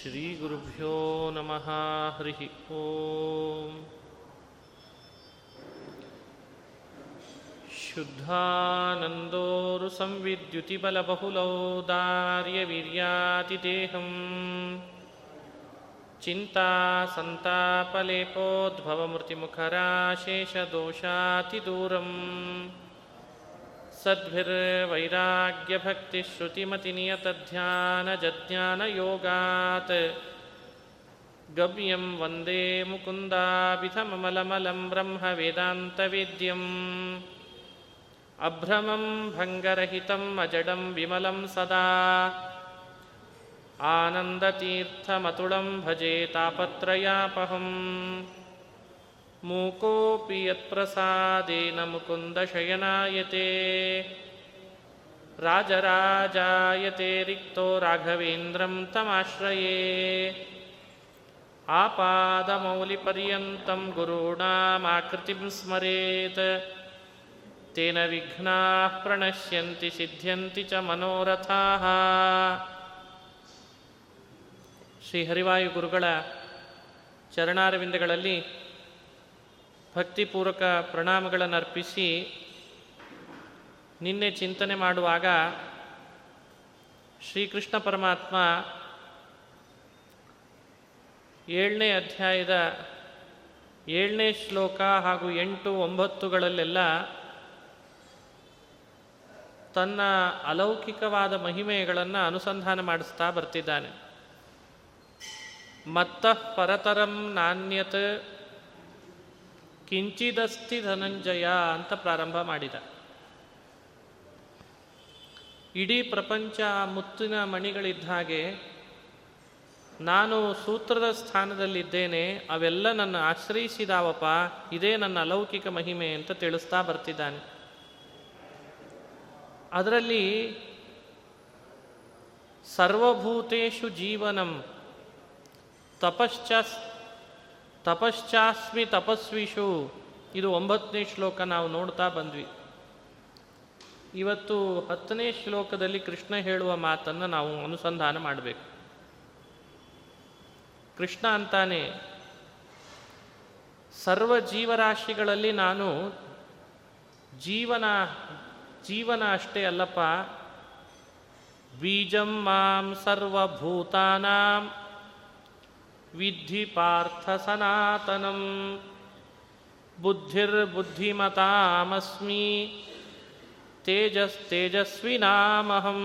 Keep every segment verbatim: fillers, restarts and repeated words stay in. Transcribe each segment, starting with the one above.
ಶ್ರೀ ಗುರುಭ್ಯೋ ನಮಃ. ಹರಿ ಓಂ. ಶುದ್ಧಾನಂದೋರು ಸಂವಿದ್ಯುತಿ ಬಲಬಹುಲೋ ದಾರ್ಯ ವೀರ್ಯಾತಿ ದೇಹಂ ಚಿಂತಾ ಸಂತಾಪಲೇಪೋದ್ಭವಮೃತಿಮುಖರಾಶೇಷದೋಷಾತಿದೂರಂ ಸದ್ಭಿರ್ವೈರಾಗ್ಯಭಕ್ತಿಶ್ರುತಿಮತಿನಿಯತಧ್ಯಾನಜ್ಞಾನಯೋಗಾತ್ ಗಮ್ಯಂ ವಂದೇ ಮುಕುಂದಾಭಿಧಮಮಲಮಲಂ ಬ್ರಹ್ಮವೇದಾಂತವೇದ್ಯಂ ಅಭ್ರಮಂ ಭಂಗರಹಿತಂ ಅಜಡಂ ವಿಮಲಂ ಸದಾ ಆನಂದತೀರ್ಥಮತುಳಂ ಭಜೆ ತಾಪತ್ರಯಾಪಹಂ. ಮೂಕೋಪಿ ಯತ್ಪ್ರಸಾದೇನ ಮುಕುಂದಶಯನಾಯತೆ ರಾಜರಾಜಾಯತೆ ರಿಕ್ತೋ ರಾಘವೇಂದ್ರಂ ತಮಾಶ್ರಯೇ. ಆಪಾದಮೌಲಿಪರ್ಯಂತಂ ಗುರುಣಾಮಾಕೃತಿಂ ಸ್ಮರೇತ್ ತೇನ ವಿಘ್ನಾಃ ಪ್ರಣಶ್ಯಂತಿ ಸಿದ್ಧ್ಯಂತಿ ಚ ಮನೋರಥಾಃ. ಶ್ರೀ ಹರಿವಾಯು ಗುರುಗಳ ಚರಣಾರವಿಂದಗಳಲ್ಲಿ ಭಕ್ತಿಪೂರ್ವಕ ಪ್ರಣಾಮಗಳನ್ನು ಅರ್ಪಿಸಿ, ನಿನ್ನೆ ಚಿಂತನೆ ಮಾಡುವಾಗ ಶ್ರೀಕೃಷ್ಣ ಪರಮಾತ್ಮ ಏಳನೇ ಅಧ್ಯಾಯದ ಏಳನೇ ಶ್ಲೋಕ ಹಾಗೂ ಎಂಟು ಒಂಬತ್ತುಗಳಲ್ಲೆಲ್ಲ ತನ್ನ ಅಲೌಕಿಕವಾದ ಮಹಿಮೆಗಳನ್ನು ಅನುಸಂಧಾನ ಮಾಡಿಸ್ತಾ ಬರ್ತಿದ್ದಾನೆ. ಮತ್ತಃ ಪರತರಂ ನಾಣ್ಯತ್ ಕಿಂಚಿದಸ್ತಿ ಧನಂಜಯ ಅಂತ ಪ್ರಾರಂಭ ಮಾಡಿದ. ಇಡೀ ಪ್ರಪಂಚ ಮುತ್ತಿನ ಮಣಿಗಳಿದ್ದ ಹಾಗೆ ನಾನು ಸೂತ್ರದ ಸ್ಥಾನದಲ್ಲಿದ್ದೇನೆ, ಅವೆಲ್ಲ ನನ್ನ ಆಶ್ರಯಿಸಿದಾವಪ್ಪ, ಇದೇ ನನ್ನ ಅಲೌಕಿಕ ಮಹಿಮೆ ಅಂತ ತಿಳಿಸ್ತಾ ಬರ್ತಿದ್ದಾನೆ. ಅದರಲ್ಲಿ ಸರ್ವಭೂತೇಷು ಜೀವನಂ ತಪಶ್ಚ ತಪಶ್ಚಾಸ್ಮಿ ತಪಸ್ವಿಷು, ಇದು ಒಂಬತ್ತನೇ ಶ್ಲೋಕ ನಾವು ನೋಡ್ತಾ ಬಂದ್ವಿ. ಇವತ್ತು ಹತ್ತನೇ ಶ್ಲೋಕದಲ್ಲಿ ಕೃಷ್ಣ ಹೇಳುವ ಮಾತನ್ನು ನಾವು ಅನುಸಂಧಾನ ಮಾಡಬೇಕು. ಕೃಷ್ಣ ಅಂತಾನೆ, ಸರ್ವ ಜೀವರಾಶಿಗಳಲ್ಲಿ ನಾನು ಜೀವನ ಜೀವನ ಅಷ್ಟೇ ಅಲ್ಲಪ್ಪ, ಬೀಜಂ ಮಾಂ ಸರ್ವಭೂತಾನಾಂ ವಿದ್ಧಿ ಪಾರ್ಥ ಸನಾತನಂ ಬುದ್ಧಿರ್ಬುದ್ಧಿಮತಾಮಸ್ಮಿ ತೇಜಸ್ ತೇಜಸ್ವಿನಾಮಹಂ.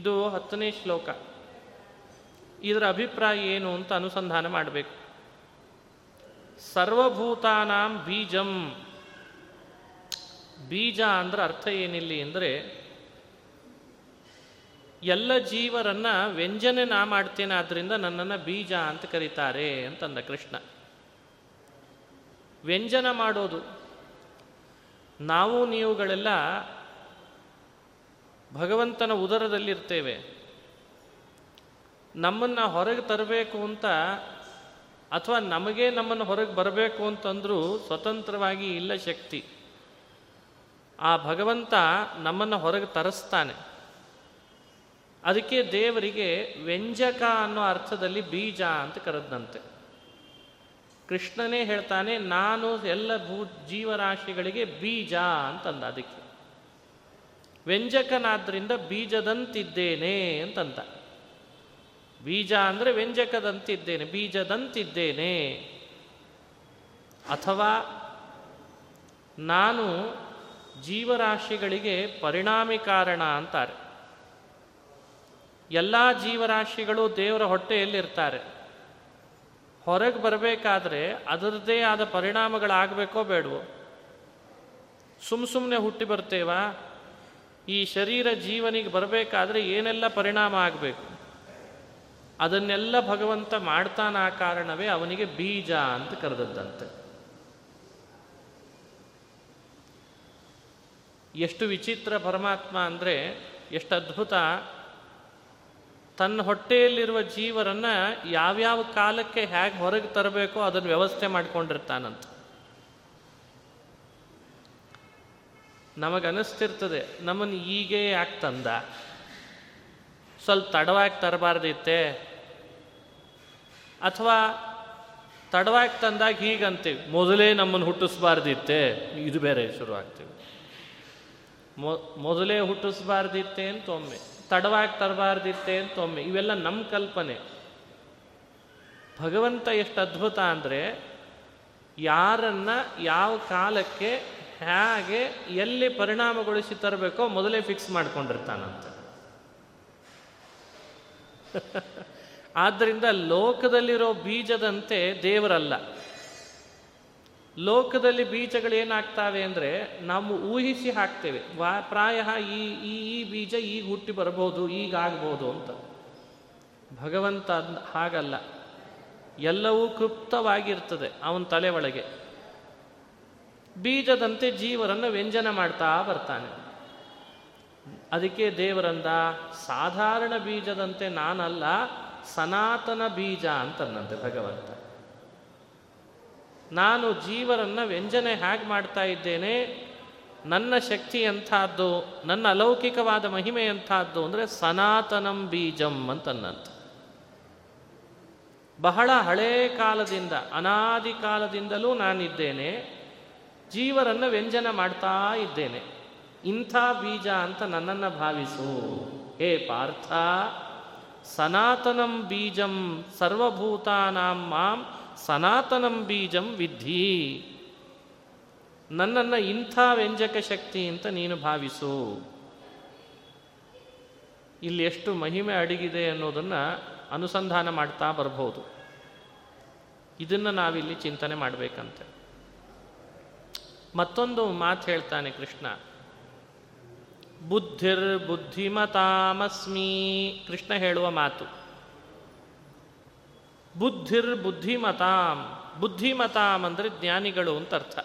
ಇದು ಹತ್ತನೇ ಶ್ಲೋಕ. ಇದರ ಅಭಿಪ್ರಾಯ ಏನು ಅಂತ ಅನುಸಂಧಾನ ಮಾಡಬೇಕು. ಸರ್ವಭೂತಾನಾಂ ಬೀಜಂ, ಬೀಜ ಅಂದರೆ ಅರ್ಥ ಏನಿಲ್ಲಿ ಅಂದರೆ ಎಲ್ಲ ಜೀವರನ್ನ ವ್ಯಂಜನೆ ನಾ ಮಾಡ್ತೇನೆ, ಆದ್ದರಿಂದ ನನ್ನನ್ನು ಬೀಜ ಅಂತ ಕರೀತಾರೆ ಅಂತಂದ ಕೃಷ್ಣ. ವ್ಯಂಜನ ಮಾಡೋದು ನಾವು ನೀವುಗಳೆಲ್ಲ ಭಗವಂತನ ಉದರದಲ್ಲಿರ್ತೇವೆ. ನಮ್ಮನ್ನು ಹೊರಗೆ ತರಬೇಕು ಅಂತ ಅಥವಾ ನಮಗೆ ನಮ್ಮನ್ನು ಹೊರಗೆ ಬರಬೇಕು ಅಂತಂದರೂ ಸ್ವತಂತ್ರವಾಗಿ ಇಲ್ಲ ಶಕ್ತಿ. ಆ ಭಗವಂತ ನಮ್ಮನ್ನು ಹೊರಗೆ ತರಿಸ್ತಾನೆ. ಅದಕ್ಕೆ ದೇವರಿಗೆ ವ್ಯಂಜಕ ಅನ್ನೋ ಅರ್ಥದಲ್ಲಿ ಬೀಜ ಅಂತ ಕರೆದಂತೆ. ಕೃಷ್ಣನೇ ಹೇಳ್ತಾನೆ, ನಾನು ಎಲ್ಲ ಭೂ ಜೀವರಾಶಿಗಳಿಗೆ ಬೀಜ ಅಂತಂದ. ಅದಕ್ಕೆ ವ್ಯಂಜಕನಾದ್ರಿಂದ ಬೀಜದಂತಿದ್ದೇನೆ ಅಂತಂದ. ಬೀಜ ಅಂದರೆ ವ್ಯಂಜಕದಂತಿದ್ದೇನೆ, ಬೀಜದಂತಿದ್ದೇನೆ. ಅಥವಾ ನಾನು ಜೀವರಾಶಿಗಳಿಗೆ ಪರಿಣಾಮಿಕಾರಣ ಅಂತಾರೆ. ಎಲ್ಲ ಜೀವರಾಶಿಗಳು ದೇವರ ಹೊಟ್ಟೆಯಲ್ಲಿರ್ತಾರೆ. ಹೊರಗೆ ಬರಬೇಕಾದ್ರೆ ಅದರದ್ದೇ ಆದ ಪರಿಣಾಮಗಳಾಗಬೇಕೋ ಬೇಡವೋ? ಸುಮ್ಮ ಸುಮ್ಮನೆ ಹುಟ್ಟಿ ಬರ್ತೇವಾ? ಈ ಶರೀರ ಜೀವನಿಗೆ ಬರಬೇಕಾದ್ರೆ ಏನೆಲ್ಲ ಪರಿಣಾಮ ಆಗಬೇಕು, ಅದನ್ನೆಲ್ಲ ಭಗವಂತ ಮಾಡ್ತಾನ. ಆ ಕಾರಣವೇ ಅವನಿಗೆ ಬೀಜ ಅಂತ ಕರೆದದ್ದಂತೆ. ಎಷ್ಟು ವಿಚಿತ್ರ ಪರಮಾತ್ಮ ಅಂದರೆ, ಎಷ್ಟು ಅದ್ಭುತ. ತನ್ನ ಹೊಟ್ಟೆಯಲ್ಲಿರುವ ಜೀವರನ್ನು ಯಾವ್ಯಾವ ಕಾಲಕ್ಕೆ ಹೇಗೆ ಹೊರಗೆ ತರಬೇಕೋ ಅದನ್ನು ವ್ಯವಸ್ಥೆ ಮಾಡಿಕೊಂಡಿರ್ತಾನಂತ. ನಮಗನ್ನಿಸ್ತಿರ್ತದೆ ನಮ್ಮನ್ನು ಹೀಗೆ ಯಾಕೆ ತಂದ, ಸ್ವಲ್ಪ ತಡವಾಗಿ ತರಬಾರ್ದಿತ್ತೆ, ಅಥವಾ ತಡವಾಗಿ ತಂದಾಗ ಹೀಗಂತೀವಿ, ಮೊದಲೇ ನಮ್ಮನ್ನು ಹುಟ್ಟಿಸ್ಬಾರ್ದಿತ್ತೆ, ಇದು ಬೇರೆ ಶುರುವಾಗ್ತೀವಿ. ಮೊ ಮೊದಲೇ ಹುಟ್ಟಿಸ್ಬಾರ್ದಿತ್ತೆ ಅಂತ ಒಮ್ಮೆ, ತಡವಾಗಿ ತರಬಾರ್ದಿತ್ತೆ ಅಂತ ಒಮ್ಮೆ, ಇವೆಲ್ಲ ನಮ್ಮ ಕಲ್ಪನೆ. ಭಗವಂತ ಎಷ್ಟು ಅದ್ಭುತ ಅಂದರೆ ಯಾರನ್ನು ಯಾವ ಕಾಲಕ್ಕೆ ಹೇಗೆ ಎಲ್ಲಿ ಪರಿಣಾಮಗೊಳಿಸಿ ತರಬೇಕೋ ಮೊದಲೇ ಫಿಕ್ಸ್ ಮಾಡಿಕೊಂಡಿರ್ತಾನಂತೆ. ಆದ್ದರಿಂದ ಲೋಕದಲ್ಲಿರೋ ಬೀಜದಂತೆ ದೇವರಲ್ಲ. ಲೋಕದಲ್ಲಿ ಬೀಜಗಳೇನಾಗ್ತಾವೆ ಅಂದರೆ ನಾವು ಊಹಿಸಿ ಹಾಕ್ತೇವೆ. ವಾ ಪ್ರಾಯ ಈ ಈ ಈ ಬೀಜ ಈಗ ಹುಟ್ಟಿ ಬರ್ಬೋದು, ಈಗಾಗ್ಬೋದು ಅಂತ. ಭಗವಂತ ಹಾಗಲ್ಲ, ಎಲ್ಲವೂ ಕೃಪ್ತವಾಗಿರ್ತದೆ ಅವನ ತಲೆ ಒಳಗೆ. ಬೀಜದಂತೆ ಜೀವರನ್ನು ವ್ಯಂಜನ ಮಾಡ್ತಾ ಬರ್ತಾನೆ. ಅದಕ್ಕೆ ದೇವರಂದ ಸಾಧಾರಣ ಬೀಜದಂತೆ ನಾನಲ್ಲ, ಸನಾತನ ಬೀಜ ಅಂತಂದಂತೆ ಭಗವಂತ. ನಾನು ಜೀವರನ್ನು ವ್ಯಂಜನೆ ಹೇಗೆ ಮಾಡ್ತಾ ಇದ್ದೇನೆ, ನನ್ನ ಶಕ್ತಿ ಎಂಥದ್ದು, ನನ್ನ ಅಲೌಕಿಕವಾದ ಮಹಿಮೆ ಎಂಥದ್ದು ಅಂದರೆ ಸನಾತನಂ ಬೀಜಂ ಅಂತನ್ನಂತೆ. ಬಹಳ ಹಳೇ ಕಾಲದಿಂದ, ಅನಾದಿ ಕಾಲದಿಂದಲೂ ನಾನಿದ್ದೇನೆ, ಜೀವರನ್ನು ವ್ಯಂಜನ ಮಾಡ್ತಾ ಇದ್ದೇನೆ. ಇಂಥ ಬೀಜ ಅಂತ ನನ್ನನ್ನು ಭಾವಿಸು ಹೇ ಪಾರ್ಥ. ಸನಾತನಂ ಬೀಜಂ ಸರ್ವಭೂತಾನಾಂ ಮಾಂ ಸನಾತನಂ ಬೀಜಂ ವಿದ್ಧಿ. ನನ್ನನ್ನು ಇಂಥ ವ್ಯಂಜಕ ಶಕ್ತಿ ಅಂತ ನೀನು ಭಾವಿಸು. ಇಲ್ಲಿ ಎಷ್ಟು ಮಹಿಮೆ ಅಡಗಿದೆ ಅನ್ನೋದನ್ನು ಅನುಸಂಧಾನ ಮಾಡ್ತಾ ಬರ್ಬೋದು. ಇದನ್ನು ನಾವಿಲ್ಲಿ ಚಿಂತನೆ ಮಾಡಬೇಕಂತೆ. ಮತ್ತೊಂದು ಮಾತು ಹೇಳ್ತಾನೆ ಕೃಷ್ಣ. ಬುದ್ಧಿರ್ ಬುದ್ಧಿಮತಾಮಸ್ಮಿ, ಕೃಷ್ಣ ಹೇಳುವ ಮಾತು. ಬುದ್ಧಿರ್ ಬುದ್ಧಿಮತಾಂ, ಬುದ್ಧಿಮತಾಂ ಅಂದರೆ ಜ್ಞಾನಿಗಳು ಅಂತ ಅರ್ಥ.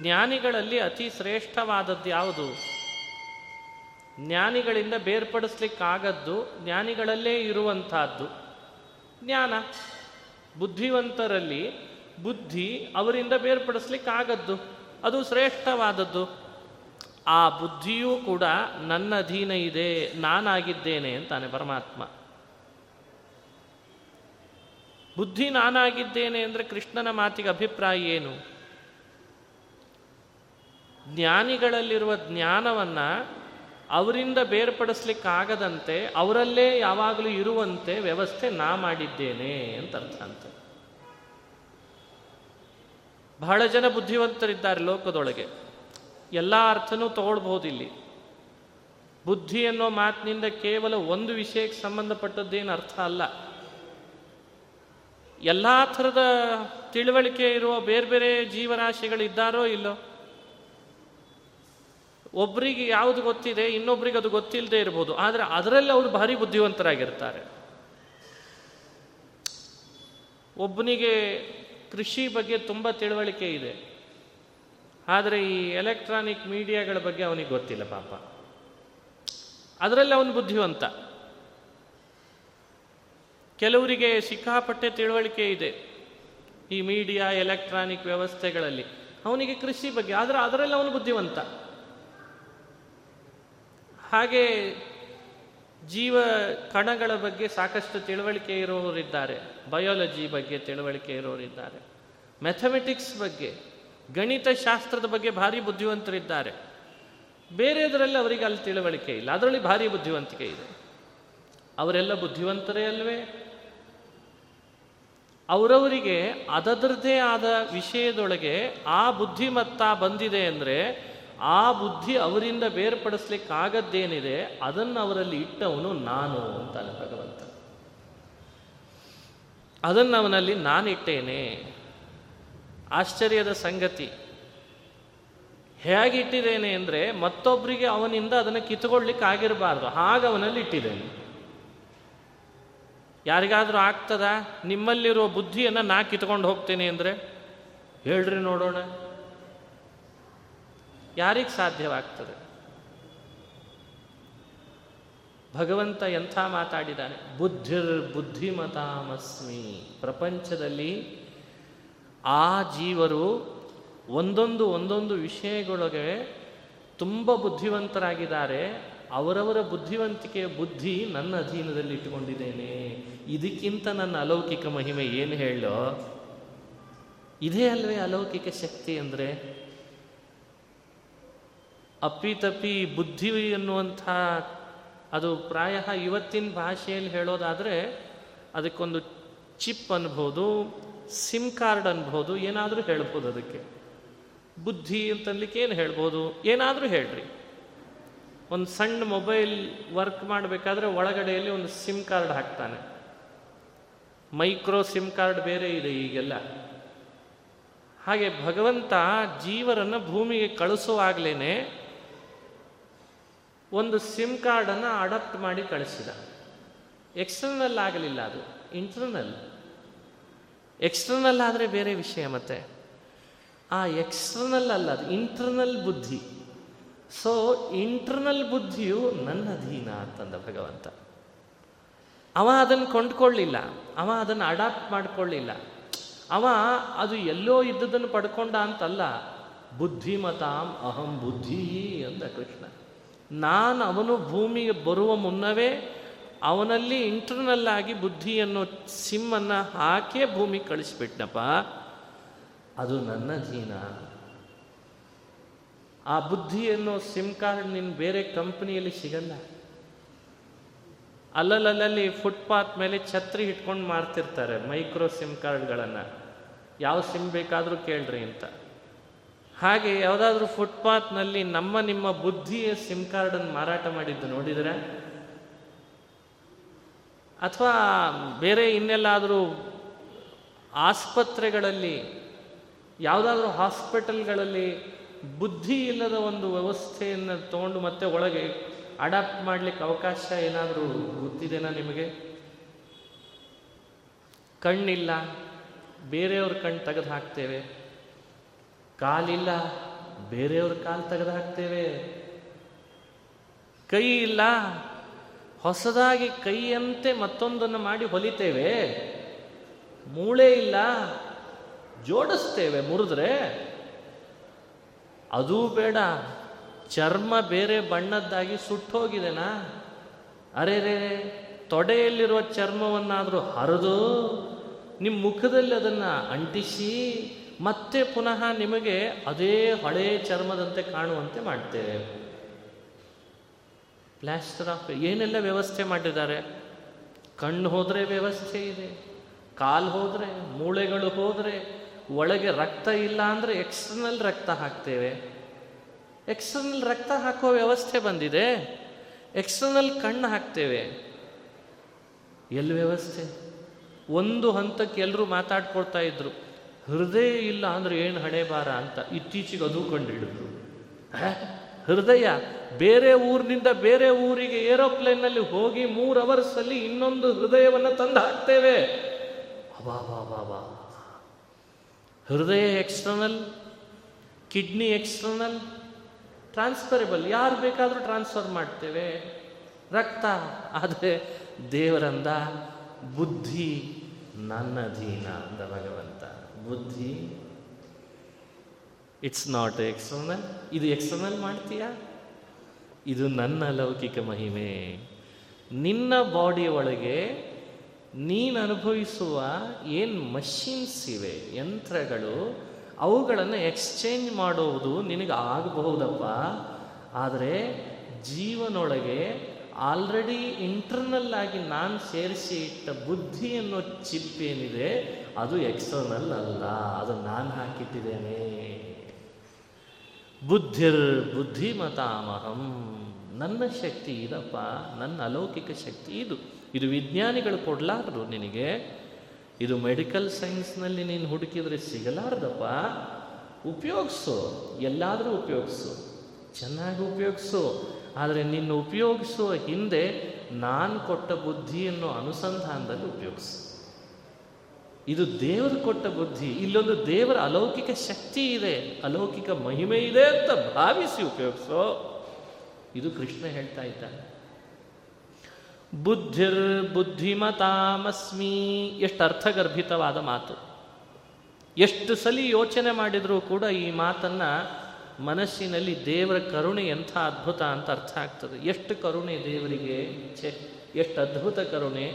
ಜ್ಞಾನಿಗಳಲ್ಲಿ ಅತಿ ಶ್ರೇಷ್ಠವಾದದ್ದು ಯಾವುದು? ಜ್ಞಾನಿಗಳಿಂದ ಬೇರ್ಪಡಿಸ್ಲಿಕ್ಕಾಗದ್ದು, ಜ್ಞಾನಿಗಳಲ್ಲೇ ಇರುವಂತಹದ್ದು ಜ್ಞಾನ. ಬುದ್ಧಿವಂತರಲ್ಲಿ ಬುದ್ಧಿ ಅವರಿಂದ ಬೇರ್ಪಡಿಸ್ಲಿಕ್ಕಾಗದ್ದು, ಅದು ಶ್ರೇಷ್ಠವಾದದ್ದು. ಆ ಬುದ್ಧಿಯೂ ಕೂಡ ನನ್ನ ಅಧೀನ ಇದೆ, ನಾನಾಗಿದ್ದೇನೆ ಅಂತಾನೆ ಪರಮಾತ್ಮ. ಬುದ್ಧಿ ನಾನಾಗಿದ್ದೇನೆ ಅಂದರೆ ಕೃಷ್ಣನ ಮಾತಿಗೆ ಅಭಿಪ್ರಾಯ ಏನು? ಜ್ಞಾನಿಗಳಲ್ಲಿರುವ ಜ್ಞಾನವನ್ನು ಅವರಿಂದ ಬೇರ್ಪಡಿಸ್ಲಿಕ್ಕಾಗದಂತೆ ಅವರಲ್ಲೇ ಯಾವಾಗಲೂ ಇರುವಂತೆ ವ್ಯವಸ್ಥೆ ನಾ ಮಾಡಿದ್ದೇನೆ ಅಂತ ಅರ್ಥ ಅಂತ. ಬಹಳ ಜನ ಬುದ್ಧಿವಂತರಿದ್ದಾರೆ ಲೋಕದೊಳಗೆ, ಎಲ್ಲ ಅರ್ಥನೂ ತಗೊಳ್ಬಹುದು. ಇಲ್ಲಿ ಬುದ್ಧಿ ಅನ್ನೋ ಮಾತಿನಿಂದ ಕೇವಲ ಒಂದು ವಿಷಯಕ್ಕೆ ಸಂಬಂಧಪಟ್ಟದ್ದೇನು ಅರ್ಥ ಅಲ್ಲ. ಎಲ್ಲ ಥರದ ತಿಳುವಳಿಕೆ ಇರುವ ಬೇರೆ ಬೇರೆ ಜೀವರಾಶಿಗಳಿದ್ದಾರೋ ಇಲ್ಲೋ. ಒಬ್ರಿಗೆ ಯಾವುದು ಗೊತ್ತಿದೆ, ಇನ್ನೊಬ್ರಿಗೆ ಅದು ಗೊತ್ತಿಲ್ಲದೆ ಇರ್ಬೋದು, ಆದರೆ ಅದರಲ್ಲಿ ಅವರು ಭಾರಿ ಬುದ್ಧಿವಂತರಾಗಿರ್ತಾರೆ. ಒಬ್ಬನಿಗೆ ಕೃಷಿ ಬಗ್ಗೆ ತುಂಬ ತಿಳುವಳಿಕೆ ಇದೆ, ಆದರೆ ಈ ಎಲೆಕ್ಟ್ರಾನಿಕ್ ಮೀಡಿಯಾಗಳ ಬಗ್ಗೆ ಅವನಿಗೆ ಗೊತ್ತಿಲ್ಲ ಪಾಪ, ಅದರಲ್ಲಿ ಅವನು ಬುದ್ಧಿವಂತ. ಕೆಲವರಿಗೆ ಸಿಕ್ಕಾಪಟ್ಟೆ ತಿಳುವಳಿಕೆ ಇದೆ ಈ ಮೀಡಿಯಾ ಎಲೆಕ್ಟ್ರಾನಿಕ್ ವ್ಯವಸ್ಥೆಗಳಲ್ಲಿ, ಅವನಿಗೆ ಕೃಷಿ ಬಗ್ಗೆ, ಆದರೆ ಅದರಲ್ಲಿ ಅವನು ಬುದ್ಧಿವಂತ. ಹಾಗೆ ಜೀವ ಕಣಗಳ ಬಗ್ಗೆ ಸಾಕಷ್ಟು ತಿಳುವಳಿಕೆ ಇರೋರಿದ್ದಾರೆ, ಬಯಾಲಜಿ ಬಗ್ಗೆ ತಿಳುವಳಿಕೆ ಇರೋರಿದ್ದಾರೆ, ಮ್ಯಾಥಮೆಟಿಕ್ಸ್ ಬಗ್ಗೆ, ಗಣಿತಶಾಸ್ತ್ರದ ಬಗ್ಗೆ ಭಾರಿ ಬುದ್ಧಿವಂತರಿದ್ದಾರೆ. ಬೇರೆದರಲ್ಲಿ ಅವರಿಗೆ ಅಲ್ಲಿ ತಿಳುವಳಿಕೆ ಇಲ್ಲ, ಅದರಲ್ಲಿ ಭಾರಿ ಬುದ್ಧಿವಂತಿಕೆ ಇದೆ. ಅವರೆಲ್ಲ ಬುದ್ಧಿವಂತರೇ ಅಲ್ವೇ? ಅವರವರಿಗೆ ಅದರದ್ದೇ ಆದ ವಿಷಯದೊಳಗೆ ಆ ಬುದ್ಧಿಮತ್ತ ಬಂದಿದೆ ಅಂದರೆ ಆ ಬುದ್ಧಿ ಅವರಿಂದ ಬೇರ್ಪಡಿಸ್ಲಿಕ್ಕಾಗದ್ದೇನಿದೆ ಅದನ್ನು ಅವರಲ್ಲಿ ಇಟ್ಟವನು ನಾನು ಅಂತಾನೆ ಭಗವಂತ. ಅದನ್ನು ಅವನಲ್ಲಿ ನಾನಿಟ್ಟೇನೆ. ಆಶ್ಚರ್ಯದ ಸಂಗತಿ, ಹೇಗಿಟ್ಟಿದ್ದೇನೆ ಅಂದರೆ ಮತ್ತೊಬ್ಬರಿಗೆ ಅವನಿಂದ ಅದನ್ನು ಕಿತ್ತುಕೊಳ್ಳಿಕ್ಕಾಗಿರಬಾರ್ದು, ಹಾಗೆ ಅವನಲ್ಲಿ ಇಟ್ಟಿದ್ದೇನೆ. ಯಾರಿಗಾದರೂ ಆಗ್ತದ ನಿಮ್ಮಲ್ಲಿರೋ ಬುದ್ಧಿಯನ್ನು ನಾ ಕಿತ್ಕೊಂಡು ಹೋಗ್ತೇನೆ ಅಂದರೆ? ಹೇಳ್ರಿ ನೋಡೋಣ, ಯಾರಿಗೆ ಸಾಧ್ಯವಾಗ್ತದೆ? ಭಗವಂತ ಎಂಥ ಮಾತಾಡಿದ್ದಾನೆ, ಬುದ್ಧಿರ್ ಬುದ್ಧಿಮತಾಮಸ್ಮಿ. ಪ್ರಪಂಚದಲ್ಲಿ ಆ ಜೀವರು ಒಂದೊಂದು ಒಂದೊಂದು ವಿಷಯಗಳೊಳಗೆ ತುಂಬ ಬುದ್ಧಿವಂತರಾಗಿದ್ದಾರೆ, ಅವರವರ ಬುದ್ಧಿವಂತಿಕೆಯ ಬುದ್ಧಿ ನನ್ನ ಅಧೀನದಲ್ಲಿ ಇಟ್ಟುಕೊಂಡಿದ್ದೇನೆ. ಇದಕ್ಕಿಂತ ನನ್ನ ಅಲೌಕಿಕ ಮಹಿಮೆ ಏನು ಹೇಳೋ? ಇದೇ ಅಲ್ವೇ ಅಲೌಕಿಕ ಶಕ್ತಿ ಅಂದರೆ. ಅಪ್ಪಿತಪ್ಪಿ ಬುದ್ಧಿ ಅನ್ನುವಂಥ ಅದು ಪ್ರಾಯ ಇವತ್ತಿನ ಭಾಷೆಯಲ್ಲಿ ಹೇಳೋದಾದರೆ ಅದಕ್ಕೊಂದು ಚಿಪ್ ಅನ್ಬೋದು, ಸಿಮ್ ಕಾರ್ಡ್ ಅನ್ಬೋದು, ಏನಾದರೂ ಹೇಳ್ಬೋದು. ಅದಕ್ಕೆ ಬುದ್ಧಿ ಅಂತನ್ಲಿಕ್ಕೆ ಏನು ಹೇಳ್ಬೋದು? ಏನಾದರೂ ಹೇಳ್ರಿ. ಒಂದು ಸಣ್ಣ ಮೊಬೈಲ್ ವರ್ಕ್ ಮಾಡಬೇಕಾದ್ರೆ ಒಳಗಡೆಯಲ್ಲಿ ಒಂದು ಸಿಮ್ ಕಾರ್ಡ್ ಹಾಕ್ತಾನೆ. ಮೈಕ್ರೋ ಸಿಮ್ ಕಾರ್ಡ್ ಬೇರೆ ಇದೆ ಈಗೆಲ್ಲ. ಹಾಗೆ ಭಗವಂತ ಜೀವರನ್ನು ಭೂಮಿಗೆ ಕಳಿಸುವಾಗಲೇ ಒಂದು ಸಿಮ್ ಕಾರ್ಡನ್ನು ಅಡಾಪ್ಟ್ ಮಾಡಿ ಕಳಿಸಿದ. ಎಕ್ಸ್ಟರ್ನಲ್ ಆಗಲಿಲ್ಲ, ಅದು ಇಂಟರ್ನಲ್. ಎಕ್ಸ್ಟರ್ನಲ್ ಆದರೆ ಬೇರೆ ವಿಷಯ. ಮತ್ತೆ ಆ ಎಕ್ಸ್ಟರ್ನಲ್ ಅಲ್ಲ, ಅದು ಇಂಟರ್ನಲ್ ಬುದ್ಧಿ. ಸೊ ಇಂಟರ್ನಲ್ ಬುದ್ಧಿಯು ನನ್ನ ಅಧೀನ ಅಂತಂದ ಭಗವಂತ. ಅವ ಅದನ್ನು ಕೊಂಡ್ಕೊಳ್ಳಿಲ್ಲ, ಅವ ಅದನ್ನು ಅಡಾಪ್ಟ್ ಮಾಡಿಕೊಳ್ಳಿಲ್ಲ. ಅವ ಅದು ಎಲ್ಲೋ ಇದ್ದದನ್ನು ಪಡ್ಕೊಂಡ ಅಂತಲ್ಲ. ಬುದ್ಧಿಮತಾಂ ಅಹಂ ಬುದ್ಧಿ ಅಂದ ಕೃಷ್ಣ. ನಾನು ಅವನು ಭೂಮಿಗೆ ಬರುವ ಮುನ್ನವೇ ಅವನಲ್ಲಿ ಇಂಟರ್ನಲ್ ಆಗಿ ಬುದ್ಧಿ ಅನ್ನೋ ಸಿಮ್ಮನ್ನು ಹಾಕೇ ಭೂಮಿಗೆ ಕಳಿಸಿಬಿಟ್ನಪ್ಪ. ಅದು ನನ್ನ ಅಧೀನ. ಆ ಬುದ್ಧಿ ಅನ್ನೋ ಸಿಮ್ ಕಾರ್ಡ್ ನಿನ್ನ ಬೇರೆ ಕಂಪ್ನಿಯಲ್ಲಿ ಸಿಗಲ್ಲ. ಅಲ್ಲಲ್ಲಲ್ಲಿ ಫುಟ್ಪಾತ್ ಮೇಲೆ ಛತ್ರಿ ಇಟ್ಕೊಂಡು ಮಾರ್ತಿರ್ತಾರೆ ಮೈಕ್ರೋ ಸಿಮ್ ಕಾರ್ಡ್ಗಳನ್ನು. ಯಾವ ಸಿಮ್ ಬೇಕಾದರೂ ಕೇಳ್ರಿ ಅಂತ. ಹಾಗೆ ಯಾವುದಾದ್ರೂ ಫುಟ್ಪಾತ್ನಲ್ಲಿ ನಮ್ಮ ನಿಮ್ಮ ಬುದ್ಧಿಯ ಸಿಮ್ ಕಾರ್ಡನ್ನು ಮಾರಾಟ ಮಾಡಿದ್ದು ನೋಡಿದರೆ, ಅಥವಾ ಬೇರೆ ಇನ್ನೆಲ್ಲಾದರೂ ಆಸ್ಪತ್ರೆಗಳಲ್ಲಿ, ಯಾವುದಾದ್ರೂ ಹಾಸ್ಪಿಟಲ್ಗಳಲ್ಲಿ ಬುದ್ಧಿ ಇಲ್ಲದ ಒಂದು ವ್ಯವಸ್ಥೆಯನ್ನು ತಗೊಂಡು ಮತ್ತೆ ಒಳಗೆ ಅಡಾಪ್ಟ್ ಮಾಡಲಿಕ್ಕೆ ಅವಕಾಶ ಏನಾದರೂ ಗೊತ್ತಿದೆನಾ ನಿಮಗೆ? ಕಣ್ಣಿಲ್ಲ, ಬೇರೆಯವ್ರ ಕಣ್ಣು ತೆಗೆದು ಹಾಕ್ತೇವೆ. ಕಾಲಿಲ್ಲ, ಬೇರೆಯವ್ರ ಕಾಲು ತೆಗೆದು ಹಾಕ್ತೇವೆ. ಕೈ ಇಲ್ಲ, ಹೊಸದಾಗಿ ಕೈಯಂತೆ ಮತ್ತೊಂದನ್ನು ಮಾಡಿ ಹೊಲಿತೇವೆ. ಮೂಳೆ ಇಲ್ಲ, ಜೋಡಿಸ್ತೇವೆ ಮುರಿದ್ರೆ. ಅದೂ ಬೇಡ, ಚರ್ಮ ಬೇರೆ ಬಣ್ಣದ್ದಾಗಿ ಸುಟ್ಟೋಗಿದೆನಾ? ಅರೆ ರೇ, ತೊಡೆಯಲ್ಲಿರುವ ಚರ್ಮವನ್ನಾದರೂ ಹರಿದು ನಿಮ್ಮ ಮುಖದಲ್ಲಿ ಅದನ್ನು ಅಂಟಿಸಿ ಮತ್ತೆ ಪುನಃ ನಿಮಗೆ ಅದೇ ಹಳೆಯ ಚರ್ಮದಂತೆ ಕಾಣುವಂತೆ ಮಾಡ್ತೇವೆ. ಪ್ಲಾಸ್ಟರ್ ಆಫ್ ಏನೆಲ್ಲ ವ್ಯವಸ್ಥೆ ಮಾಡಿದ್ದಾರೆ. ಕಣ್ಣು ಹೋದರೆ ವ್ಯವಸ್ಥೆ ಇದೆ, ಕಾಲು ಹೋದರೆ, ಮೂಳೆಗಳು ಹೋದರೆ, ಒಳಗೆ ರಕ್ತ ಇಲ್ಲ ಅಂದರೆ ಎಕ್ಸ್ಟರ್ನಲ್ ರಕ್ತ ಹಾಕ್ತೇವೆ. ಎಕ್ಸ್ಟರ್ನಲ್ ರಕ್ತ ಹಾಕೋ ವ್ಯವಸ್ಥೆ ಬಂದಿದೆ. ಎಕ್ಸ್ಟರ್ನಲ್ ಕಣ್ಣು ಹಾಕ್ತೇವೆ. ಎಲ್ಲಿ ವ್ಯವಸ್ಥೆ? ಒಂದು ಹಂತಕ್ಕೆ ಎಲ್ಲರೂ ಮಾತಾಡ್ಕೊಳ್ತಾ ಇದ್ರು, ಹೃದಯ ಇಲ್ಲ ಅಂದರೆ ಏನು ಹಣೆ ಬಾರ ಅಂತ. ಇತ್ತೀಚೆಗೆ ಅದು ಕಂಡುಹಿಡಿದ್ರು. ಹೃದಯ ಬೇರೆ ಊರಿನಿಂದ ಬೇರೆ ಊರಿಗೆ ಏರೋಪ್ಲೇನಲ್ಲಿ ಹೋಗಿ ಮೂರು ಅವರ್ಸಲ್ಲಿ ಇನ್ನೊಂದು ಹೃದಯವನ್ನು ತಂದು ಹಾಕ್ತೇವೆ. ಅಬಾ ಬಾ ಬಾ ಬಾ. ಹೃದಯ ಎಕ್ಸ್ಟರ್ನಲ್, ಕಿಡ್ನಿ ಎಕ್ಸ್ಟರ್ನಲ್, ಟ್ರಾನ್ಸ್ಫರಬಲ್, ಯಾರು ಬೇಕಾದರೂ ಟ್ರಾನ್ಸ್ಫರ್ ಮಾಡ್ತೇವೆ. ರಕ್ತ ಆದರೆ ದೇವರಂದ ಬುದ್ಧಿ ನನ್ನ ಅಧೀನ ಅಂದ ಭಗವಂತ. ಬುದ್ಧಿ ಇಟ್ಸ್ ನಾಟ್ ಎಕ್ಸ್ಟರ್ನಲ್. ಇದು ಎಕ್ಸ್ಟರ್ನಲ್ ಮಾಡ್ತೀಯಾ? ಇದು ನನ್ನ ಲೌಕಿಕ ಮಹಿಮೆ. ನಿನ್ನ ಬಾಡಿ ಒಳಗೆ ನೀನು ಅನುಭವಿಸುವ ಏನು ಮಷಿನ್ಸ್ ಇವೆ, ಯಂತ್ರಗಳು, ಅವುಗಳನ್ನು ಎಕ್ಸ್ಚೇಂಜ್ ಮಾಡೋದು ನಿನಗೆ ಆಗಬಹುದಪ್ಪ. ಆದರೆ ಜೀವನೊಳಗೆ ಆಲ್ರೆಡಿ ಇಂಟರ್ನಲ್ ಆಗಿ ನಾನು ಸೇರಿಸಿ ಇಟ್ಟ ಬುದ್ಧಿ ಅನ್ನೋ ಚಿಪ್ ಏನಿದೆ ಅದು ಎಕ್ಸ್ಟರ್ನಲ್ ಅಲ್ಲ, ಅದು ನಾನು ಹಾಕಿಟ್ಟಿದ್ದೇನೆ. ಬುದ್ಧಿರ್ ಬುದ್ಧಿಮತಾಮಹಂ. ನನ್ನ ಶಕ್ತಿ ಇದಪ್ಪ, ನನ್ನ ಅಲೌಕಿಕ ಶಕ್ತಿ ಇದು. ಇದು ವಿಜ್ಞಾನಿಗಳು ಕೊಡಲಾರರು ನಿನಗೆ. ಇದು ಮೆಡಿಕಲ್ ಸೈನ್ಸ್ನಲ್ಲಿ ನೀನು ಹುಡುಕಿದರೆ ಸಿಗಲಾರ್ದಪ್ಪ. ಉಪಯೋಗಿಸು, ಎಲ್ಲಾದರೂ ಉಪಯೋಗಿಸು, ಚೆನ್ನಾಗಿ ಉಪಯೋಗಿಸು. ಆದರೆ ನಿನ್ನ ಉಪಯೋಗಿಸುವ ಹಿಂದೆ ನಾನು ಕೊಟ್ಟ ಬುದ್ಧಿಯನ್ನು ಅನುಸಂಧಾನದಲ್ಲಿ ಉಪಯೋಗಿಸು. ಇದು ದೇವರು ಕೊಟ್ಟ ಬುದ್ಧಿ. ಇಲ್ಲೊಂದು ದೇವರ ಅಲೌಕಿಕ ಶಕ್ತಿ ಇದೆ, ಅಲೌಕಿಕ ಮಹಿಮೆ ಇದೆ ಅಂತ ಭಾವಿಸಿ ಉಪಯೋಗಿಸೋ. ಇದು ಕೃಷ್ಣ ಹೇಳ್ತಾ ಇದ್ದಾನೆ. ಬುದ್ಧಿರ್ ಬುದ್ಧಿಮತಾಮಸ್ಮಿ. ಎಷ್ಟು ಅರ್ಥಗರ್ಭಿತವಾದ ಮಾತು! ಎಷ್ಟು ಸಲಿ ಯೋಚನೆ ಮಾಡಿದರೂ ಕೂಡ ಈ ಮಾತನ್ನು ಮನಸ್ಸಿನಲ್ಲಿ ದೇವರ ಕರುಣೆ ಎಂಥ ಅದ್ಭುತ ಅಂತ ಅರ್ಥ ಆಗ್ತದೆ. ಎಷ್ಟು ಕರುಣೆ ದೇವರಿಗೆ, ಛೆ, ಎಷ್ಟು ಅದ್ಭುತ ಕರುಣೆ.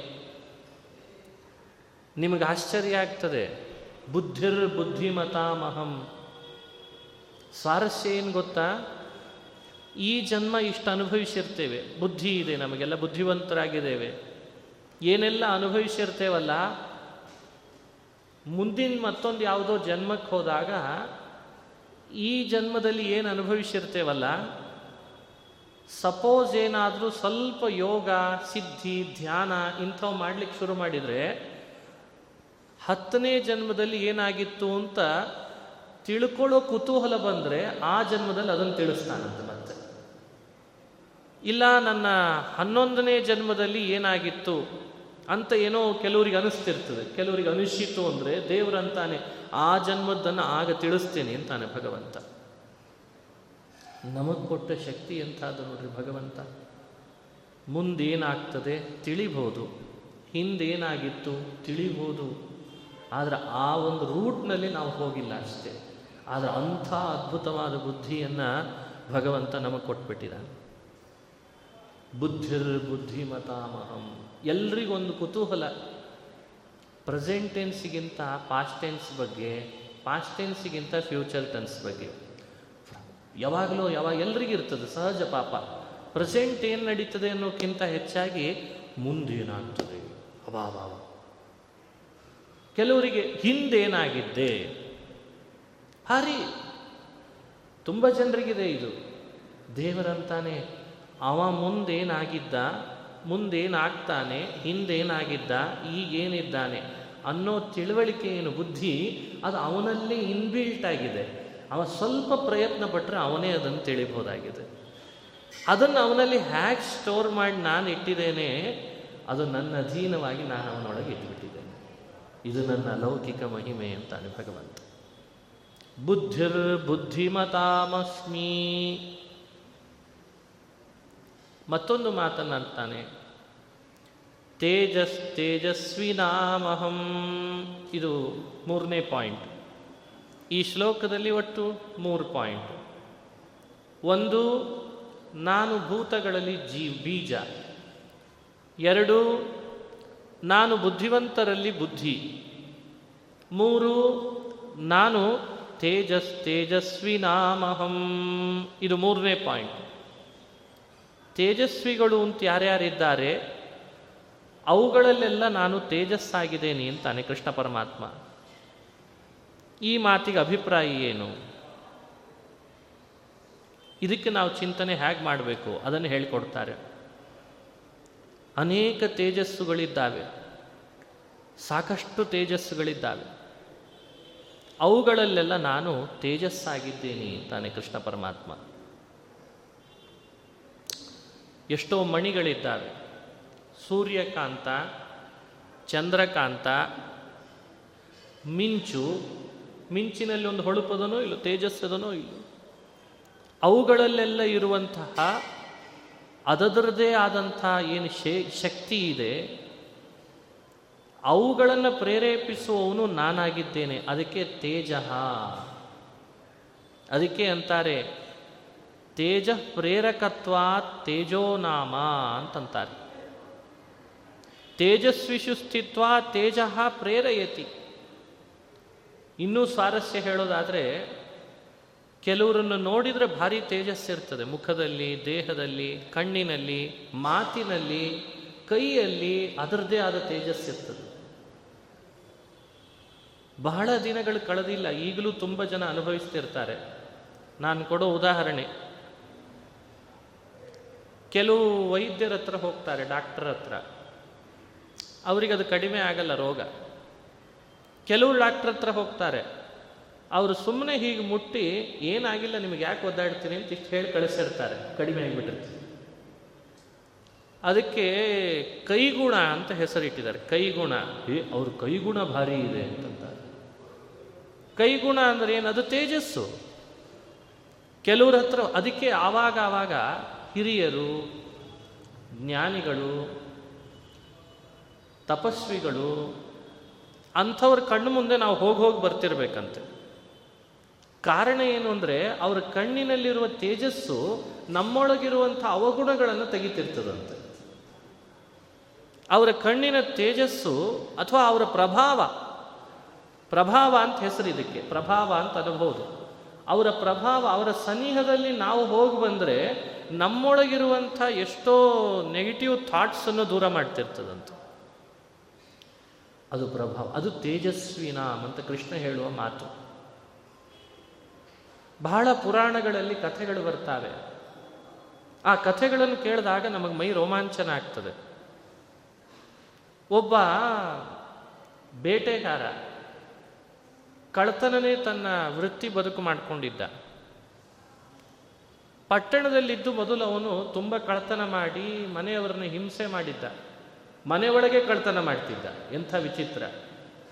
ನಿಮಗೆ ಆಶ್ಚರ್ಯ ಆಗ್ತದೆ. ಬುದ್ಧಿರ್ ಬುದ್ಧಿಮತಾಮಹಂ. ಸ್ವಾರಸ್ಯ ಏನು ಗೊತ್ತಾ, ಈ ಜನ್ಮ ಇಷ್ಟು ಅನುಭವಿಸಿರ್ತೇವೆ, ಬುದ್ಧಿ ಇದೆ, ನಮಗೆಲ್ಲ ಬುದ್ಧಿವಂತರಾಗಿದ್ದೇವೆ, ಏನೆಲ್ಲ ಅನುಭವಿಸಿರ್ತೇವಲ್ಲ, ಮುಂದಿನ ಮತ್ತೊಂದು ಯಾವುದೋ ಜನ್ಮಕ್ಕೆ ಹೋದಾಗ ಈ ಜನ್ಮದಲ್ಲಿ ಏನು ಅನುಭವಿಸಿರ್ತೇವಲ್ಲ, ಸಪೋಸ್ ಏನಾದರೂ ಸ್ವಲ್ಪ ಯೋಗ ಸಿದ್ಧಿ ಧ್ಯಾನ ಇಂಥವು ಮಾಡಲಿಕ್ಕೆ ಶುರು ಮಾಡಿದರೆ ಹತ್ತನೇ ಜನ್ಮದಲ್ಲಿ ಏನಾಗಿತ್ತು ಅಂತ ತಿಳ್ಕೊಳ್ಳೋ ಕುತೂಹಲ ಬಂದರೆ ಆ ಜನ್ಮದಲ್ಲಿ ಅದನ್ನು ತಿಳಿಸ್ತಾನಂತೆ. ಮತ್ತೆ ಇಲ್ಲ ನನ್ನ ಹನ್ನೊಂದನೇ ಜನ್ಮದಲ್ಲಿ ಏನಾಗಿತ್ತು ಅಂತ ಏನೋ ಕೆಲವರಿಗೆ ಅನಿಸ್ತಿರ್ತದೆ, ಕೆಲವರಿಗೆ ಅನಿಸಿತು ಅಂದರೆ ದೇವರಂತಾನೆ ಆ ಜನ್ಮದ್ದನ್ನು ಆಗ ತಿಳಿಸ್ತೇನೆ ಅಂತಾನೆ ಭಗವಂತ. ನಮಗೆ ಕೊಟ್ಟ ಶಕ್ತಿ ಎಂತಾದ ನೋಡ್ರಿ ಭಗವಂತ. ಮುಂದೇನಾಗ್ತದೆ ತಿಳಿಬೋದು, ಹಿಂದೇನಾಗಿತ್ತು ತಿಳಿಬೋದು, ಆದರೆ ಆ ಒಂದು ರೂಟ್ನಲ್ಲಿ ನಾವು ಹೋಗಿಲ್ಲ ಅಷ್ಟೇ. ಆದರೆ ಅಂಥ ಅದ್ಭುತವಾದ ಬುದ್ಧಿಯನ್ನು ಭಗವಂತ ನಮಗೆ ಕೊಟ್ಬಿಟ್ಟಿದ್ದಾನೆ. ಬುದ್ಧಿರ್ ಬುದ್ಧಿಮತಾಮಹಂ. ಎಲ್ರಿಗೊಂದು ಕುತೂಹಲ, ಪ್ರೆಸೆಂಟ್ ಟೆನ್ಸಿಗಿಂತ ಪಾಸ್ಟ್ ಟೆನ್ಸ್ ಬಗ್ಗೆ, ಪಾಸ್ಟ್ ಟೆನ್ಸಿಗಿಂತ ಫ್ಯೂಚರ್ ಟೆನ್ಸ್ ಬಗ್ಗೆ. ಯಾವಾಗಲೂ ಯಾವಾಗ ಎಲ್ರಿಗಿರ್ತದೆ, ಸಹಜ ಪಾಪ. ಪ್ರೆಸೆಂಟ್ ಏನು ನಡೀತದೆ ಅನ್ನೋಕ್ಕಿಂತ ಹೆಚ್ಚಾಗಿ ಮುಂದೇನಾಗ್ತದೆ, ಅಬಾಬಾಬ. ಕೆಲವರಿಗೆ ಹಿಂದೇನಾಗಿದ್ದೆ ಹರಿ, ತುಂಬ ಜನರಿಗಿದೆ ಇದು. ದೇವರಂತಾನೆ ಅವ ಮುಂದೇನಾಗಿದ್ದ, ಮುಂದೇನಾಗ್ತಾನೆ, ಹಿಂದೇನಾಗಿದ್ದ, ಈಗೇನಿದ್ದಾನೆ ಅನ್ನೋ ತಿಳುವಳಿಕೆ ಏನು ಬುದ್ಧಿ, ಅದು ಅವನಲ್ಲೇ ಇನ್ಬಿಲ್ಟ್ ಆಗಿದೆ. ಅವ ಸ್ವಲ್ಪ ಪ್ರಯತ್ನ ಪಟ್ಟರೆ ಅವನೇ ಅದನ್ನು ತಿಳಿಬೋದಾಗಿದೆ. ಅದನ್ನು ಅವನಲ್ಲಿ ಹ್ಯಾಕ್ ಸ್ಟೋರ್ ಮಾಡಿ ನಾನು ಇಟ್ಟಿದ್ದೇನೆ, ಅದು ನನ್ನ ಅಧೀನವಾಗಿ ನಾನು ಅವನೊಳಗೆ ಇಟ್ಬಿಟ್ಟಿದ್ದೇನೆ. ಇದು ನನ್ನ ಲೌಕಿಕ ಮಹಿಮೆ ಅಂತಾನೆ ಭಗವಂತ. ಬುದ್ಧಿರ್ ಬುದ್ಧಿಮತಾಮಸ್ಮಿ. ಮತ್ತೊಂದು ಮಾತನಾಡ್ತಾನೆ, ತೇಜಸ್ ತೇಜಸ್ವಿನಾಮಹಂ. ಇದು ಮೂರನೇ ಪಾಯಿಂಟ್. ಈ ಶ್ಲೋಕದಲ್ಲಿ ಒಟ್ಟು ಮೂರು ಪಾಯಿಂಟ್. ಒಂದು, ನಾನು ಭೂತಗಳಲ್ಲಿ ಜೀ ಬೀಜ. ಎರಡು, ನಾನು ಬುದ್ಧಿವಂತರಲ್ಲಿ ಬುದ್ಧಿ. ಮೂರು, ನಾನು ತೇಜಸ್ ತೇಜಸ್ವಿನಾಮಹಂ. ಇದು ಮೂರನೇ ಪಾಯಿಂಟ್. ತೇಜಸ್ವಿಗಳು ಅಂತ ಯಾರ್ಯಾರಿದ್ದಾರೆ ಅವುಗಳಲ್ಲೆಲ್ಲ ನಾನು ತೇಜಸ್ಸಾಗಿದ್ದೇನೆ ಅಂತಾನೆ ಕೃಷ್ಣ ಪರಮಾತ್ಮ. ಈ ಮಾತಿಗೆ ಅಭಿಪ್ರಾಯ ಏನು? ಇದಕ್ಕೆ ನಾವು ಚಿಂತನೆ ಹೇಗೆ ಮಾಡಬೇಕು ಅದನ್ನು ಹೇಳಿಕೊಡ್ತಾರೆ. ಅನೇಕ ತೇಜಸ್ಸುಗಳಿದ್ದಾವೆ, ಸಾಕಷ್ಟು ತೇಜಸ್ಸುಗಳಿದ್ದಾವೆ, ಅವುಗಳಲ್ಲೆಲ್ಲ ನಾನು ತೇಜಸ್ಸಾಗಿದ್ದೇನೆ ಅಂತಾನೆ ಕೃಷ್ಣ ಪರಮಾತ್ಮ. ಎಷ್ಟೋ ಮಣಿಗಳಿದ್ದಾವೆ, ಸೂರ್ಯಕಾಂತ, ಚಂದ್ರಕಾಂತ, ಮಿಂಚು. ಮಿಂಚಿನಲ್ಲಿ ಒಂದು ಹೊಳಪದನೋ ಇಲ್ಲೋ, ತೇಜಸ್ಸದನೋ ಇಲ್ಲೋ. ಅವುಗಳಲ್ಲೆಲ್ಲ ಇರುವಂತಹ ಅದರದ್ದೇ ಆದಂತಹ ಏನು ಶೇ ಶಕ್ತಿ ಇದೆ, ಅವುಗಳನ್ನು ಪ್ರೇರೇಪಿಸುವವನು ನಾನಾಗಿದ್ದೇನೆ. ಅದಕ್ಕೆ ತೇಜ, ಅದಕ್ಕೆ ಅಂತಾರೆ ತೇಜ ಪ್ರೇರಕತ್ವ ತೇಜೋನಾಮ ಅಂತಂತಾರೆ. ತೇಜಸ್ವಿಷು ಸ್ಥಿತ್ವ ತೇಜ ಪ್ರೇರಯತಿ. ಇನ್ನೂ ಸ್ವಾರಸ್ಯ ಹೇಳೋದಾದರೆ, ಕೆಲವರನ್ನು ನೋಡಿದರೆ ಭಾರಿ ತೇಜಸ್ಸಿರ್ತದೆ, ಮುಖದಲ್ಲಿ, ದೇಹದಲ್ಲಿ, ಕಣ್ಣಿನಲ್ಲಿ, ಮಾತಿನಲ್ಲಿ, ಕೈಯಲ್ಲಿ ಅದರದೇ ಆದ ತೇಜಸ್ಸಿರ್ತದೆ. ಬಹಳ ದಿನಗಳು ಕಳೆದಿಲ್ಲ, ಈಗಲೂ ತುಂಬ ಜನ ಅನುಭವಿಸ್ತಿರ್ತಾರೆ. ನಾನು ಕೊಡೋ ಉದಾಹರಣೆ, ಕೆಲವು ವೈದ್ಯರ ಹತ್ರ ಹೋಗ್ತಾರೆ, ಡಾಕ್ಟರ್ ಹತ್ರ, ಅವರಿಗದು ಕಡಿಮೆ ಆಗಲ್ಲ ರೋಗ. ಕೆಲವು ಡಾಕ್ಟರ್ ಹತ್ರ ಹೋಗ್ತಾರೆ, ಅವರು ಸುಮ್ಮನೆ ಹೀಗೆ ಮುಟ್ಟಿ ಏನಾಗಿಲ್ಲ ನಿಮಗೆ ಯಾಕೆ ಒದ್ದಾಡ್ತೀನಿ ಅಂತ ಇಷ್ಟು ಹೇಳಿ ಕಳಿಸಿರ್ತಾರೆ, ಕಡಿಮೆ ಆಗಿಬಿಟ್ಟಿರ್ತೀವಿ. ಅದಕ್ಕೆ ಕೈಗುಣ ಅಂತ ಹೆಸರಿಟ್ಟಿದ್ದಾರೆ. ಕೈಗುಣ, ಏ ಅವ್ರ ಕೈಗುಣ ಭಾರಿ ಇದೆ ಅಂತಂತಾರೆ. ಕೈಗುಣ ಅಂದರೆ ಏನು? ಅದು ತೇಜಸ್ಸು. ಕೆಲವ್ರ ಹತ್ರ ಅದಕ್ಕೆ ಆವಾಗ ಆವಾಗ ಹಿರಿಯರು, ಜ್ಞಾನಿಗಳು, ತಪಸ್ವಿಗಳು ಅಂಥವ್ರ ಕಣ್ಣು ಮುಂದೆ ನಾವು ಹೋಗಿ ಹೋಗಿ ಬರ್ತಿರ್ಬೇಕಂತೆ. ಕಾರಣ ಏನು ಅಂದರೆ ಅವರ ಕಣ್ಣಿನಲ್ಲಿರುವ ತೇಜಸ್ಸು ನಮ್ಮೊಳಗಿರುವಂಥ ಅವಗುಣಗಳನ್ನು ತೆಗಿತಿರ್ತದಂತೆ. ಅವರ ಕಣ್ಣಿನ ತೇಜಸ್ಸು ಅಥವಾ ಅವರ ಪ್ರಭಾವ, ಪ್ರಭಾವ ಅಂತ ಹೆಸರು ಇದಕ್ಕೆ, ಪ್ರಭಾವ ಅಂತ ಅನ್ನಬಹುದು. ಅವರ ಪ್ರಭಾವ, ಅವರ ಸನಿಹದಲ್ಲಿ ನಾವು ಹೋಗಿ ಬಂದರೆ ನಮ್ಮೊಳಗಿರುವಂಥ ಎಷ್ಟೋ ನೆಗೆಟಿವ್ ಥಾಟ್ಸನ್ನು ದೂರ ಮಾಡ್ತಿರ್ತದಂತೆ. ಅದು ಪ್ರಭಾವ, ಅದು ತೇಜಸ್ವಿನಾಮ್ ಅಂತ ಕೃಷ್ಣ ಹೇಳುವ ಮಾತು. ಬಹಳ ಪುರಾಣಗಳಲ್ಲಿ ಕಥೆಗಳು ಬರ್ತಾವೆ. ಆ ಕಥೆಗಳನ್ನು ಕೇಳಿದಾಗ ನಮಗೆ ಮೈ ರೋಮಾಂಚನ ಆಗ್ತದೆ. ಒಬ್ಬ ಬೇಟೆಗಾರ ಕಳ್ತನನೇ ತನ್ನ ವೃತ್ತಿ ಬದುಕು ಮಾಡಿಕೊಂಡಿದ್ದ. ಪಟ್ಟಣದಲ್ಲಿದ್ದು ಮೊದಲು ಅವನು ತುಂಬ ಕಳ್ತನ ಮಾಡಿ ಮನೆಯವರನ್ನು ಹಿಂಸೆ ಮಾಡಿದ್ದ. ಮನೆಯೊಳಗೆ ಕಳ್ತನ ಮಾಡ್ತಿದ್ದ. ಎಂಥ ವಿಚಿತ್ರ,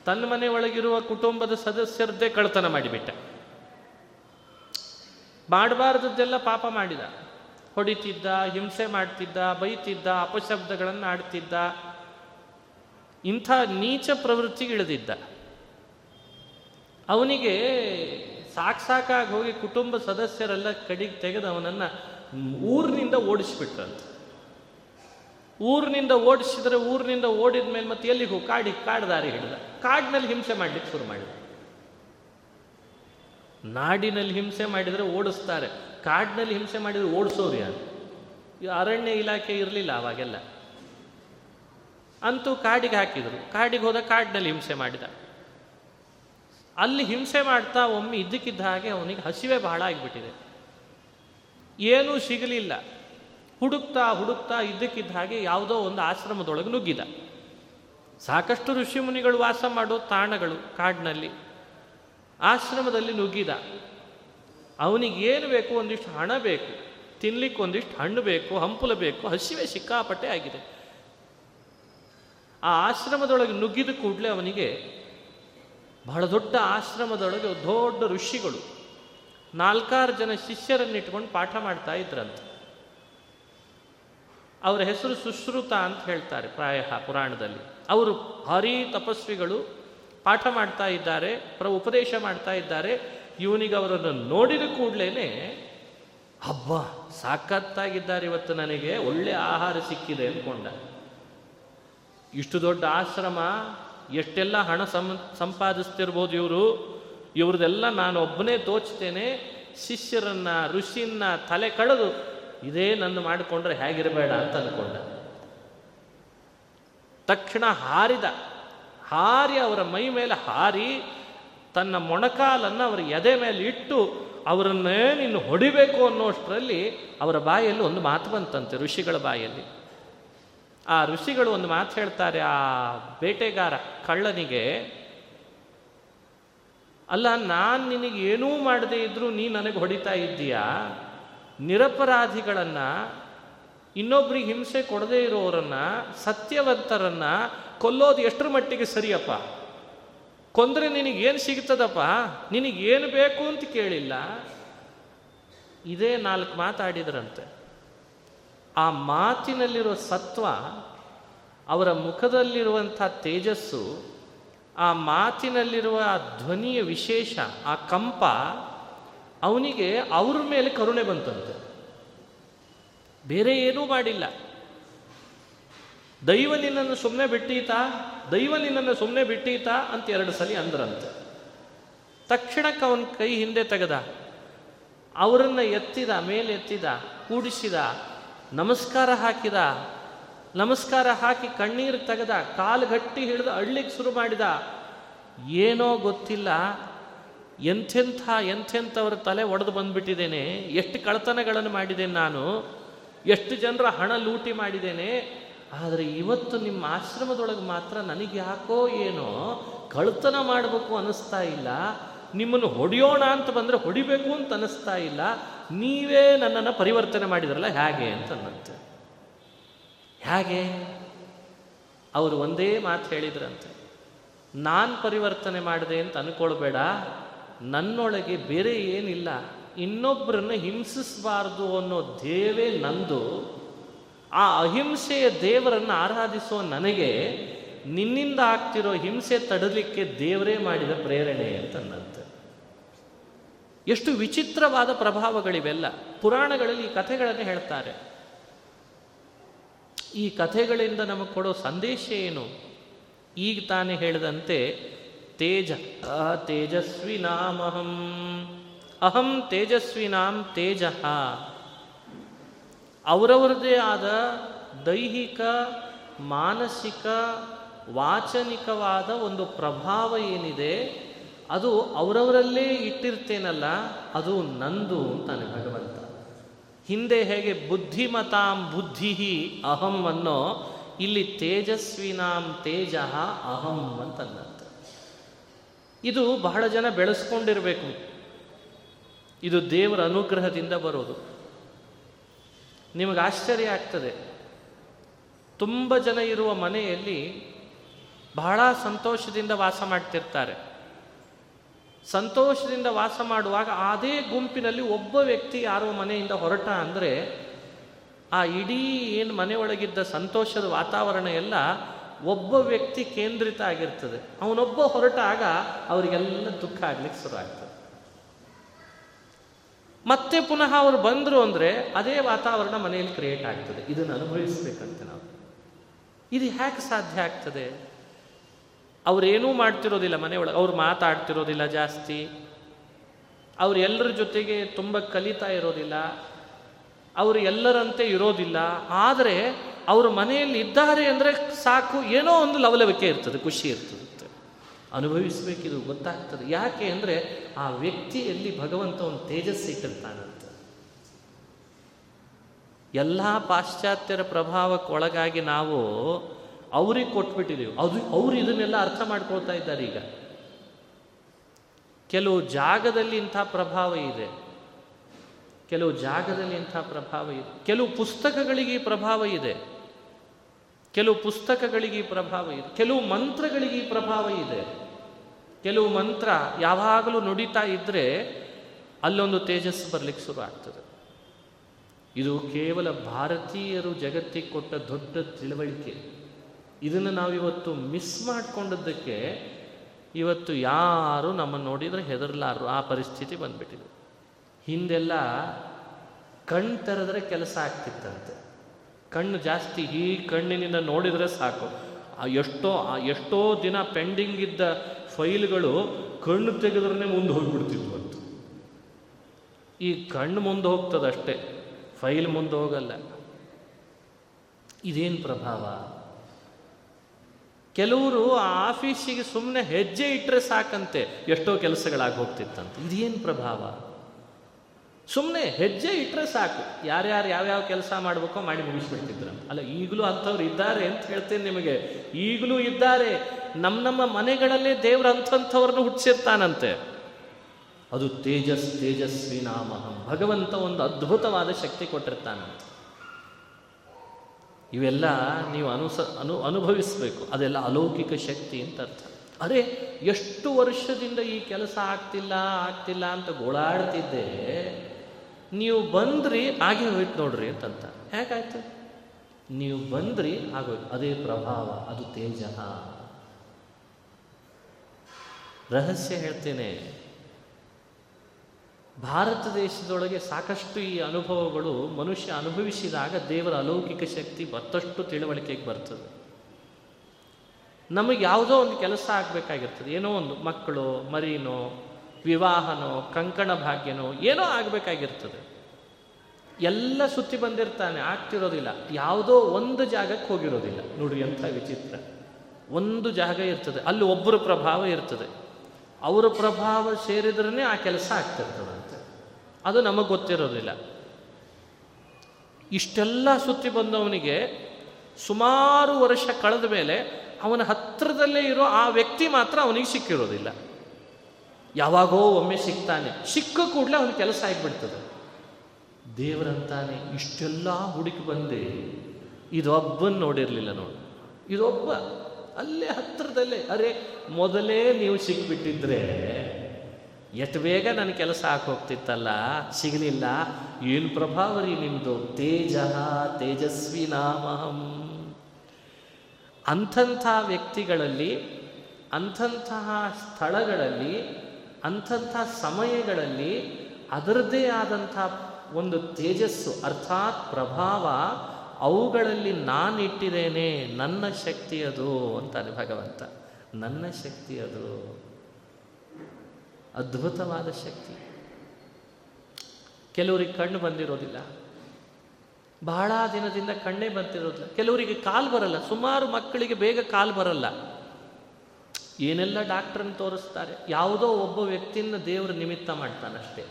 ತನ್ನ ಮನೆಯೊಳಗಿರುವ ಕುಟುಂಬದ ಸದಸ್ಯರದ್ದೇ ಕಳ್ತನ ಮಾಡಿಬಿಟ್ಟ. ಮಾಡಬಾರ್ದದ್ದೆಲ್ಲ ಪಾಪ ಮಾಡಿದ. ಹೊಡಿತಿದ್ದ, ಹಿಂಸೆ ಮಾಡ್ತಿದ್ದ, ಬೈತಿದ್ದ, ಅಪಶಬ್ದಗಳನ್ನು ಆಡ್ತಿದ್ದ. ಇಂಥ ನೀಚ ಪ್ರವೃತ್ತಿಗಿಳಿದಿದ್ದ. ಅವನಿಗೆ ಸಾಕು ಸಾಕಾಗಿ ಹೋಗಿ ಕುಟುಂಬ ಸದಸ್ಯರೆಲ್ಲ ಕಡೆಗೆ ತೆಗೆದು ಅವನನ್ನು ಊರಿನಿಂದ ಓಡಿಸ್ಬಿಟ್ರಂತೆ. ಊರಿನಿಂದ ಓಡಿಸಿದರೆ ಊರಿನಿಂದ ಓಡಿದ ಮೇಲೆ ಮತ್ತೆ ಎಲ್ಲಿಗೂ ಕಾಡಿಗೆ ಕಾಡ್ದಾರಿ ಹಿಡಿದ. ಕಾಡಿನಲ್ಲಿ ಹಿಂಸೆ ಮಾಡಲಿಕ್ಕೆ ಶುರು ಮಾಡಿದ. ನಾಡಿನಲ್ಲಿ ಹಿಂಸೆ ಮಾಡಿದರೆ ಓಡಿಸ್ತಾರೆ, ಕಾಡಿನಲ್ಲಿ ಹಿಂಸೆ ಮಾಡಿದರೆ ಓಡಿಸೋರು ಯಾರು? ಅರಣ್ಯ ಇಲಾಖೆ ಇರಲಿಲ್ಲ ಅವಾಗೆಲ್ಲ. ಅಂತೂ ಕಾಡಿಗೆ ಹಾಕಿದರು. ಕಾಡಿಗೆ ಹೋದ, ಕಾಡಿನಲ್ಲಿ ಹಿಂಸೆ ಮಾಡಿದ. ಅಲ್ಲಿ ಹಿಂಸೆ ಮಾಡ್ತಾ ಒಮ್ಮೆ ಇದ್ದಕ್ಕಿದ್ದ ಹಾಗೆ ಅವನಿಗೆ ಹಸಿವೆ ಬಹಳ ಆಗಿಬಿಟ್ಟಿದೆ. ಏನೂ ಸಿಗಲಿಲ್ಲ. ಹುಡುಕ್ತಾ ಹುಡುಕ್ತಾ ಇದ್ದಕ್ಕಿದ್ದ ಹಾಗೆ ಯಾವುದೋ ಒಂದು ಆಶ್ರಮದೊಳಗೆ ನುಗ್ಗಿದ. ಸಾಕಷ್ಟು ಋಷಿಮುನಿಗಳು ವಾಸ ಮಾಡೋ ತಾಣಗಳು ಕಾಡಿನಲ್ಲಿ. ಆಶ್ರಮದಲ್ಲಿ ನುಗ್ಗಿದ. ಅವನಿಗೇನು ಬೇಕು? ಒಂದಿಷ್ಟು ಹಣ ಬೇಕು, ತಿನ್ಲಿಕ್ಕೆ ಒಂದಿಷ್ಟು ಹಣ್ಣು ಬೇಕು, ಹಂಪಲು ಬೇಕು. ಹಸಿವೆ ಸಿಕ್ಕಾಪಟ್ಟೆ ಆಗಿದೆ. ಆ ಆಶ್ರಮದೊಳಗೆ ನುಗ್ಗಿದ ಕೂಡಲೇ ಅವನಿಗೆ ಬಹಳ ದೊಡ್ಡ ಆಶ್ರಮದೊಳಗೆ ದೊಡ್ಡ ಋಷಿಗಳು ನಾಲ್ಕಾರು ಜನ ಶಿಷ್ಯರನ್ನಿಟ್ಕೊಂಡು ಪಾಠ ಮಾಡ್ತಾ ಇದ್ರಂತೆ. ಅವರ ಹೆಸರು ಸುಶ್ರುತ ಅಂತ ಹೇಳ್ತಾರೆ ಪ್ರಾಯ ಪುರಾಣದಲ್ಲಿ. ಅವರು ಭಾರೀ ತಪಸ್ವಿಗಳು. ಪಾಠ ಮಾಡ್ತಾ ಇದ್ದಾರೆ, ಪ್ರ ಉಪದೇಶ ಮಾಡ್ತಾ ಇದ್ದಾರೆ. ಇವನಿಗೆ ಅವರನ್ನು ನೋಡಿದ ಕೂಡಲೇ ಹಬ್ಬ ಸಾಕತ್ತಾಗಿದ್ದಾರೆ, ಇವತ್ತು ನನಗೆ ಒಳ್ಳೆ ಆಹಾರ ಸಿಕ್ಕಿದೆ ಅಂದ್ಕೊಂಡ. ಇಷ್ಟು ದೊಡ್ಡ ಆಶ್ರಮ, ಎಷ್ಟೆಲ್ಲ ಹಣ ಸಂ ಸಂಪಾದಿಸ್ತಿರ್ಬೋದು ಇವರು, ಇವ್ರದ್ದೆಲ್ಲ ನಾನು ಒಬ್ಬನೇ ದೋಚ್ತೇನೆ. ಶಿಷ್ಯರನ್ನ ಋಷಿಯನ್ನ ತಲೆ ಕಳೆದು ಇದೇ ನನ್ನ ಮಾಡಿಕೊಂಡ್ರೆ ಹೇಗಿರಬೇಡ ಅಂತ ಅಂದ್ಕೊಂಡ. ತಕ್ಷಣ ಹಾರಿದ. ಹಾರಿ ಅವರ ಮೈ ಮೇಲೆ ಹಾರಿ ತನ್ನ ಮೊಣಕಾಲನ್ನು ಅವರ ಎದೆ ಮೇಲೆ ಇಟ್ಟು ಅವರನ್ನೇ ನೀನು ಹೊಡಿಬೇಕು ಅನ್ನೋಷ್ಟರಲ್ಲಿ ಅವರ ಬಾಯಲ್ಲಿ ಒಂದು ಮಾತು ಬಂತಂತೆ, ಋಷಿಗಳ ಬಾಯಲ್ಲಿ. ಆ ಋಷಿಗಳು ಒಂದು ಮಾತು ಹೇಳ್ತಾರೆ ಆ ಬೇಟೆಗಾರ ಕಳ್ಳನಿಗೆ, ಅಲ್ಲ ನಾನು ನಿನಗೆ ಏನೂ ಮಾಡದೇ ಇದ್ರೂ ನೀ ನನಗೆ ಹೊಡಿತಾ ಇದ್ದೀಯಾ? ನಿರಪರಾಧಿಗಳನ್ನು, ಇನ್ನೊಬ್ರಿಗೆ ಹಿಂಸೆ ಕೊಡದೇ ಇರೋರನ್ನ, ಸತ್ಯವಂತರನ್ನ ಕೊಲ್ಲೋದು ಎಷ್ಟರ ಮಟ್ಟಿಗೆ ಸರಿಯಪ್ಪ? ಕೊಂದರೆ ನಿನಗೇನು ಸಿಗ್ತದಪ್ಪ? ನಿನಗೇನು ಬೇಕು ಅಂತ ಕೇಳಿಲ್ಲ. ಇದೇ ನಾಲ್ಕು ಮಾತಾಡಿದ್ರಂತೆ. ಆ ಮಾತಿನಲ್ಲಿರೋ ಸತ್ವ, ಅವರ ಮುಖದಲ್ಲಿರುವಂಥ ತೇಜಸ್ಸು, ಆ ಮಾತಿನಲ್ಲಿರುವ ಧ್ವನಿಯ ವಿಶೇಷ, ಆ ಕಂಪ, ಅವನಿಗೆ ಅವ್ರ ಮೇಲೆ ಕರುಣೆ ಬಂತಂತೆ. ಬೇರೆ ಏನೂ ಮಾಡಿಲ್ಲ. ದೈವ ನಿನ್ನನ್ನು ಸುಮ್ಮನೆ ಬಿಟ್ಟೀತಾ, ದೈವ ನಿನ್ನನ್ನು ಸುಮ್ಮನೆ ಬಿಟ್ಟೀತಾ ಅಂತ ಎರಡು ಸಲ ಅಂದ್ರಂತೆ. ತಕ್ಷಣಕ್ಕೆ ಅವನ ಕೈ ಹಿಂದೆ ತೆಗೆದ, ಅವರನ್ನು ಎತ್ತಿದ, ಮೇಲೆತ್ತಿದ, ಕೂಡಿಸಿದ, ನಮಸ್ಕಾರ ಹಾಕಿದ. ನಮಸ್ಕಾರ ಹಾಕಿ ಕಣ್ಣೀರು ತೆಗೆದ, ಕಾಲು ಗಟ್ಟಿ ಹಿಡಿದು ಅಳ್ಳಿಗೆ ಶುರು ಮಾಡಿದ. ಏನೋ ಗೊತ್ತಿಲ್ಲ, ಎಂಥೆಂಥ ಎಂಥೆಂಥವ್ರ ತಲೆ ಒಡೆದು ಬಂದುಬಿಟ್ಟಿದ್ದೇನೆ, ಎಷ್ಟು ಕಳ್ತನಗಳನ್ನು ಮಾಡಿದ್ದೇನೆ ನಾನು, ಎಷ್ಟು ಜನರ ಹಣ ಲೂಟಿ ಮಾಡಿದ್ದೇನೆ, ಆದರೆ ಇವತ್ತು ನಿಮ್ಮ ಆಶ್ರಮದೊಳಗೆ ಮಾತ್ರ ನನಗೆ ಯಾಕೋ ಏನೋ ಕಳ್ತನ ಮಾಡಬೇಕು ಅನ್ನಿಸ್ತಾ ಇಲ್ಲ. ನಿಮ್ಮನ್ನು ಹೊಡೆಯೋಣ ಅಂತ ಬಂದರೆ ಹೊಡಿಬೇಕು ಅಂತ ಅನ್ನಿಸ್ತಾ ಇಲ್ಲ. ನೀವೇ ನನ್ನನ್ನು ಪರಿವರ್ತನೆ ಮಾಡಿದ್ರಲ್ಲ ಹೇಗೆ ಅಂತ ಅನ್ನಂತೆ. ಹೇಗೆ? ಅವರು ಒಂದೇ ಮಾತು ಹೇಳಿದ್ರಂತೆ, ನಾನು ಪರಿವರ್ತನೆ ಮಾಡಿದೆ ಅಂತ ಅಂದ್ಕೊಳ್ಬೇಡ, ನನ್ನೊಳಗೆ ಬೇರೆ ಏನಿಲ್ಲ, ಇನ್ನೊಬ್ಬರನ್ನು ಹಿಂಸಿಸಬಾರ್ದು ಅನ್ನೋ ದೇವೇ ನಂದು. ಆ ಅಹಿಂಸೆಯ ದೇವರನ್ನು ಆರಾಧಿಸುವ ನನಗೆ ನಿನ್ನಿಂದ ಆಗ್ತಿರೋ ಹಿಂಸೆ ತಡಲಿಕ್ಕೆ ದೇವರೇ ಮಾಡಿದ ಪ್ರೇರಣೆ ಅಂತಂದಂತೆ. ಎಷ್ಟು ವಿಚಿತ್ರವಾದ ಪ್ರಭಾವಗಳಿವೆಲ್ಲ. ಪುರಾಣಗಳಲ್ಲಿ ಈ ಕಥೆಗಳನ್ನು ಹೇಳ್ತಾರೆ. ಈ ಕಥೆಗಳಿಂದ ನಮಗೆ ಕೊಡೋ ಸಂದೇಶ ಏನು? ಈಗ ತಾನೇ ಹೇಳಿದಂತೆ ತೇಜ ತೇಜಸ್ವಿ ನಾಮ ಅಹಂ ಅಹಂ ತೇಜಸ್ವಿ ನಾಂ ತೇಜ. ಅವರವರದೇ ಆದ ದೈಹಿಕ, ಮಾನಸಿಕ, ವಾಚನಿಕವಾದ ಒಂದು ಪ್ರಭಾವ ಏನಿದೆ ಅದು ಅವರವರಲ್ಲೇ ಇಟ್ಟಿರ್ತೇನಲ್ಲ, ಅದು ನಂದು ಅಂತಾನೆ ಭಗವಂತ. ಹಿಂದೆ ಹೇಗೆ ಬುದ್ಧಿಮತಾಂ ಬುದ್ಧಿಹಿ ಅಹಂ ಅನ್ನೋ, ಇಲ್ಲಿ ತೇಜಸ್ವಿನಾಂ ತೇಜ ಅಹಂ ಅಂತನ್ನಂತ. ಇದು ಬಹಳ ಜನ ಬೆಳೆಸ್ಕೊಂಡಿರಬೇಕು. ಇದು ದೇವರ ಅನುಗ್ರಹದಿಂದ ಬರೋದು. ನಿಮಗೆ ಆಶ್ಚರ್ಯ ಆಗ್ತದೆ, ತುಂಬ ಜನ ಇರುವ ಮನೆಯಲ್ಲಿ ಬಹಳ ಸಂತೋಷದಿಂದ ವಾಸ ಮಾಡ್ತಿರ್ತಾರೆ. ಸಂತೋಷದಿಂದ ವಾಸ ಮಾಡುವಾಗ ಅದೇ ಗುಂಪಿನಲ್ಲಿ ಒಬ್ಬ ವ್ಯಕ್ತಿ ಯಾರೋ ಮನೆಯಿಂದ ಹೊರಟ ಅಂದರೆ ಆ ಇಡೀ ಏನು ಮನೆಯೊಳಗಿದ್ದ ಸಂತೋಷದ ವಾತಾವರಣ ಎಲ್ಲ ಒಬ್ಬ ವ್ಯಕ್ತಿ ಕೇಂದ್ರಿತ ಆಗಿರ್ತದೆ. ಅವನೊಬ್ಬ ಹೊರಟಾಗ ಅವರಿಗೆಲ್ಲ ದುಃಖ ಆಗ್ಲಿಕ್ಕೆ ಶುರು ಆಗ್ತದೆ. ಮತ್ತೆ ಪುನಃ ಅವರು ಬಂದರು ಅಂದರೆ ಅದೇ ವಾತಾವರಣ ಮನೆಯಲ್ಲಿ ಕ್ರಿಯೇಟ್ ಆಗ್ತದೆ. ಇದನ್ನು ಅನುಭವಿಸ್ಬೇಕಂತ ನಾವು. ಇದು ಹ್ಯಾಕೆ ಸಾಧ್ಯ ಆಗ್ತದೆ? ಅವರೇನೂ ಮಾಡ್ತಿರೋದಿಲ್ಲ ಮನೆಯೊಳಗೆ, ಅವ್ರು ಮಾತಾಡ್ತಿರೋದಿಲ್ಲ ಜಾಸ್ತಿ, ಅವ್ರು ಎಲ್ಲರ ಜೊತೆಗೆ ತುಂಬ ಕಲಿತಾ ಇರೋದಿಲ್ಲ, ಅವರು ಎಲ್ಲರಂತೆ ಇರೋದಿಲ್ಲ. ಆದರೆ ಅವರು ಮನೆಯಲ್ಲಿ ಇದ್ದಾರೆ ಅಂದರೆ ಸಾಕು, ಏನೋ ಒಂದು ಲವಲವಿಕೆ ಇರ್ತದೆ, ಖುಷಿ ಇರ್ತದೆ. ಅನುಭವಿಸಬೇಕಿದು ಗೊತ್ತಾಗ್ತದೆ. ಯಾಕೆ ಅಂದರೆ ಆ ವ್ಯಕ್ತಿಯಲ್ಲಿ ಭಗವಂತ ಒಂದು ತೇಜಸ್ಸಿಟ್ಟಿರ್ತಾನಂತ. ಎಲ್ಲ ಪಾಶ್ಚಾತ್ಯರ ಪ್ರಭಾವಕ್ಕೊಳಗಾಗಿ ನಾವು ಅವ್ರಿಗೆ ಕೊಟ್ಬಿಟ್ಟಿದ್ದೀವಿ. ಅದು ಅವರು ಇದನ್ನೆಲ್ಲ ಅರ್ಥ ಮಾಡ್ಕೊಳ್ತಾ ಇದ್ದಾರೆ. ಈಗ ಕೆಲವು ಜಾಗದಲ್ಲಿ ಇಂಥ ಪ್ರಭಾವ ಇದೆ, ಕೆಲವು ಜಾಗದಲ್ಲಿ ಇಂಥ ಪ್ರಭಾವ ಇದೆ, ಕೆಲವು ಪುಸ್ತಕಗಳಿಗೆ ಪ್ರಭಾವ ಇದೆ, ಕೆಲವು ಪುಸ್ತಕಗಳಿಗೆ ಪ್ರಭಾವ ಇದೆ, ಕೆಲವು ಮಂತ್ರಗಳಿಗೆ ಪ್ರಭಾವ ಇದೆ. ಕೆಲವು ಮಂತ್ರ ಯಾವಾಗಲೂ ನುಡಿತಾ ಇದ್ದರೆ ಅಲ್ಲೊಂದು ತೇಜಸ್ಸು ಬರಲಿಕ್ಕೆ ಶುರು ಆಗ್ತದೆ. ಇದು ಕೇವಲ ಭಾರತೀಯರು ಜಗತ್ತಿಗೆ ಕೊಟ್ಟ ದೊಡ್ಡ ತಿಳುವಳಿಕೆ. ಇದನ್ನು ನಾವಿವತ್ತು ಮಿಸ್ ಮಾಡಿಕೊಂಡಿದ್ದಕ್ಕೆ ಇವತ್ತು ಯಾರು ನಮ್ಮನ್ನು ನೋಡಿದರೆ ಹೆದರ್ಲಾರರು, ಆ ಪರಿಸ್ಥಿತಿ ಬಂದ್ಬಿಟ್ಟಿದೆ. ಹಿಂದೆಲ್ಲ ಕಣ್ಣು ತೆರೆದ್ರೆ ಕೆಲಸ ಆಗ್ತಿತ್ತಂತೆ. ಕಣ್ಣು ಜಾಸ್ತಿ ಈ ಕಣ್ಣಿನಿಂದ ನೋಡಿದರೆ ಸಾಕು, ಎಷ್ಟೋ ಎಷ್ಟೋ ದಿನ ಪೆಂಡಿಂಗ್ ಇದ್ದ ಫೈಲ್ಗಳು ಕಣ್ಣು ತೆಗೆದ್ರೆ ಮುಂದೆ ಹೋಗ್ಬಿಡ್ತಿದ್ವು ಅಂತ. ಈ ಕಣ್ಣು ಮುಂದೆ ಹೋಗ್ತದಷ್ಟೇ, ಫೈಲ್ ಮುಂದೆ ಹೋಗಲ್ಲ. ಇದೇನು ಪ್ರಭಾವ? ಕೆಲವರು ಆ ಆಫೀಸಿಗೆ ಸುಮ್ಮನೆ ಹೆಜ್ಜೆ ಇಟ್ಟರೆ ಸಾಕಂತೆ ಎಷ್ಟೋ ಕೆಲಸಗಳಾಗಿ ಹೋಗ್ತಿತ್ತಂತೆ. ಇದೇನು ಪ್ರಭಾವ? ಸುಮ್ಮನೆ ಹೆಜ್ಜೆ ಇಟ್ಟರೆ ಸಾಕು ಯಾರ್ಯಾರು ಯಾವ್ಯಾವ ಕೆಲಸ ಮಾಡಬೇಕೋ ಮಾಡಿ ಮುಗಿಸ್ಬಿಡ್ತಿದ್ರು. ಅಲ್ಲ, ಈಗಲೂ ಅಂಥವ್ರು ಇದ್ದಾರೆ ಅಂತ ಹೇಳ್ತೇನೆ ನಿಮಗೆ. ಈಗಲೂ ಇದ್ದಾರೆ. ನಮ್ಮ ನಮ್ಮ ಮನೆಗಳಲ್ಲೇ ದೇವ್ರ ಅಂಥವ್ರನ್ನ ಹುಟ್ಟಿಸಿರ್ತಾನಂತೆ. ಅದು ತೇಜಸ್ ತೇಜಸ್ವಿ ನಾಮಹಂ. ಭಗವಂತ ಒಂದು ಅದ್ಭುತವಾದ ಶಕ್ತಿ ಕೊಟ್ಟಿರ್ತಾನಂತೆ. ಇವೆಲ್ಲ ನೀವು ಅನುಸ ಅನು ಅನುಭವಿಸಬೇಕು. ಅದೆಲ್ಲ ಅಲೌಕಿಕ ಶಕ್ತಿ ಅಂತ ಅರ್ಥ. ಅರೆ, ಎಷ್ಟು ವರ್ಷದಿಂದ ಈ ಕೆಲಸ ಆಗ್ತಿಲ್ಲ ಆಗ್ತಿಲ್ಲ ಅಂತ ಗೋಳಾಡ್ತಿದ್ದೆ, ನೀವು ಬಂದ್ರಿ ಹಾಗೆ ಹೋಯ್ತು ನೋಡ್ರಿ ಅಂತಂತ. ಯಾಕಾಯ್ತು? ನೀವು ಬಂದ್ರಿ ಆಗೋಯ್ತು. ಅದೇ ಪ್ರಭಾವ, ಅದು ತೇಜ. ರಹಸ್ಯ ಹೇಳ್ತೇನೆ, ಭಾರತ ದೇಶದೊಳಗೆ ಸಾಕಷ್ಟು ಈ ಅನುಭವಗಳು ಮನುಷ್ಯ ಅನುಭವಿಸಿದಾಗ ದೇವರ ಅಲೌಕಿಕ ಶಕ್ತಿ ಮತ್ತಷ್ಟು ತಿಳುವಳಿಕೆಗೆ ಬರ್ತದೆ. ನಮಗೆ ಯಾವುದೋ ಒಂದು ಕೆಲಸ ಆಗಬೇಕಾಗಿರ್ತದೆ, ಏನೋ ಒಂದು ಮಕ್ಕಳು ಮರಿನೋ ವಿವಾಹನೋ ಕಂಕಣ ಭಾಗ್ಯನೋ ಏನೋ ಆಗಬೇಕಾಗಿರ್ತದೆ. ಎಲ್ಲ ಸುತ್ತಿ ಬಂದಿರ್ತಾನೆ, ಆಗ್ತಿರೋದಿಲ್ಲ. ಯಾವುದೋ ಒಂದು ಜಾಗಕ್ಕೆ ಹೋಗಿರೋದಿಲ್ಲ ನೋಡ್ರಿ, ಎಂಥ ವಿಚಿತ್ರ. ಒಂದು ಜಾಗ ಇರ್ತದೆ, ಅಲ್ಲಿ ಒಬ್ಬರ ಪ್ರಭಾವ ಇರ್ತದೆ, ಅವರ ಪ್ರಭಾವ ಸೇರಿದ್ರೇ ಆ ಕೆಲಸ ಆಗ್ತಿರ್ತದಂತೆ. ಅದು ನಮಗೆ ಗೊತ್ತಿರೋದಿಲ್ಲ. ಇಷ್ಟೆಲ್ಲ ಸುತ್ತಿ ಬಂದವನಿಗೆ ಸುಮಾರು ವರ್ಷ ಕಳೆದ ಮೇಲೆ ಅವನ ಹತ್ತಿರದಲ್ಲೇ ಇರೋ ಆ ವ್ಯಕ್ತಿ ಮಾತ್ರ ಅವನಿಗೆ ಸಿಕ್ಕಿರೋದಿಲ್ಲ. ಯಾವಾಗೋ ಒಮ್ಮೆ ಸಿಗ್ತಾನೆ, ಸಿಕ್ಕ ಕೂಡಲೇ ಅವನ ಕೆಲಸ ಆಗಿಬಿಡ್ತದೆ. ದೇವರಂತಾನೆ ಇಷ್ಟೆಲ್ಲ ಹುಡುಕಿ ಬಂದೆ, ಇದೊಬ್ಬನ ನೋಡಿರಲಿಲ್ಲ ನೋಡಿ, ಇದೊಬ್ಬ ಅಲ್ಲೇ ಹತ್ತಿರದಲ್ಲೇ. ಅರೆ, ಮೊದಲೇ ನೀವು ಸಿಕ್ಬಿಟ್ಟಿದ್ರೆ ಎಷ್ಟು ಬೇಗ ನನ್ನ ಕೆಲಸ ಹಾಕೋಗ್ತಿತ್ತಲ್ಲ. ಸಿಗಲಿಲ್ಲ, ಏನು ಪ್ರಭಾವ ರೀ ನಿಮ್ಮದು? ತೇಜ ತೇಜಸ್ವಿ ನಾಮಹಂ. ಅಂಥಂತಹ ವ್ಯಕ್ತಿಗಳಲ್ಲಿ, ಅಂಥಂತಹ ಸ್ಥಳಗಳಲ್ಲಿ, ಅಂಥಂಥ ಸಮಯಗಳಲ್ಲಿ ಅದರದ್ದೇ ಆದಂಥ ಒಂದು ತೇಜಸ್ಸು ಅರ್ಥಾತ್ ಪ್ರಭಾವ ಅವುಗಳಲ್ಲಿ ನಾನಿಟ್ಟಿದ್ದೇನೆ, ನನ್ನ ಶಕ್ತಿ ಅದು ಅಂತಾನೆ ಭಗವಂತ. ನನ್ನ ಶಕ್ತಿ ಅದು, ಅದ್ಭುತವಾದ ಶಕ್ತಿ. ಕೆಲವರಿಗೆ ಕಣ್ಣು ಬಂದಿರೋದಿಲ್ಲ, ಬಹಳ ದಿನದಿಂದ ಕಣ್ಣೇ ಬಂದಿರೋದಿಲ್ಲ, ಕೆಲವರಿಗೆ ಕಾಲು ಬರಲ್ಲ, ಸುಮಾರು ಮಕ್ಕಳಿಗೆ ಬೇಗ ಕಾಲು ಬರಲ್ಲ, ಏನೆಲ್ಲ ಡಾಕ್ಟ್ರನ್ನು ತೋರಿಸ್ತಾರೆ, ಯಾವುದೋ ಒಬ್ಬ ವ್ಯಕ್ತಿನ ದೇವರು ನಿಮಿತ್ತ ಮಾಡ್ತಾನಷ್ಟೇ.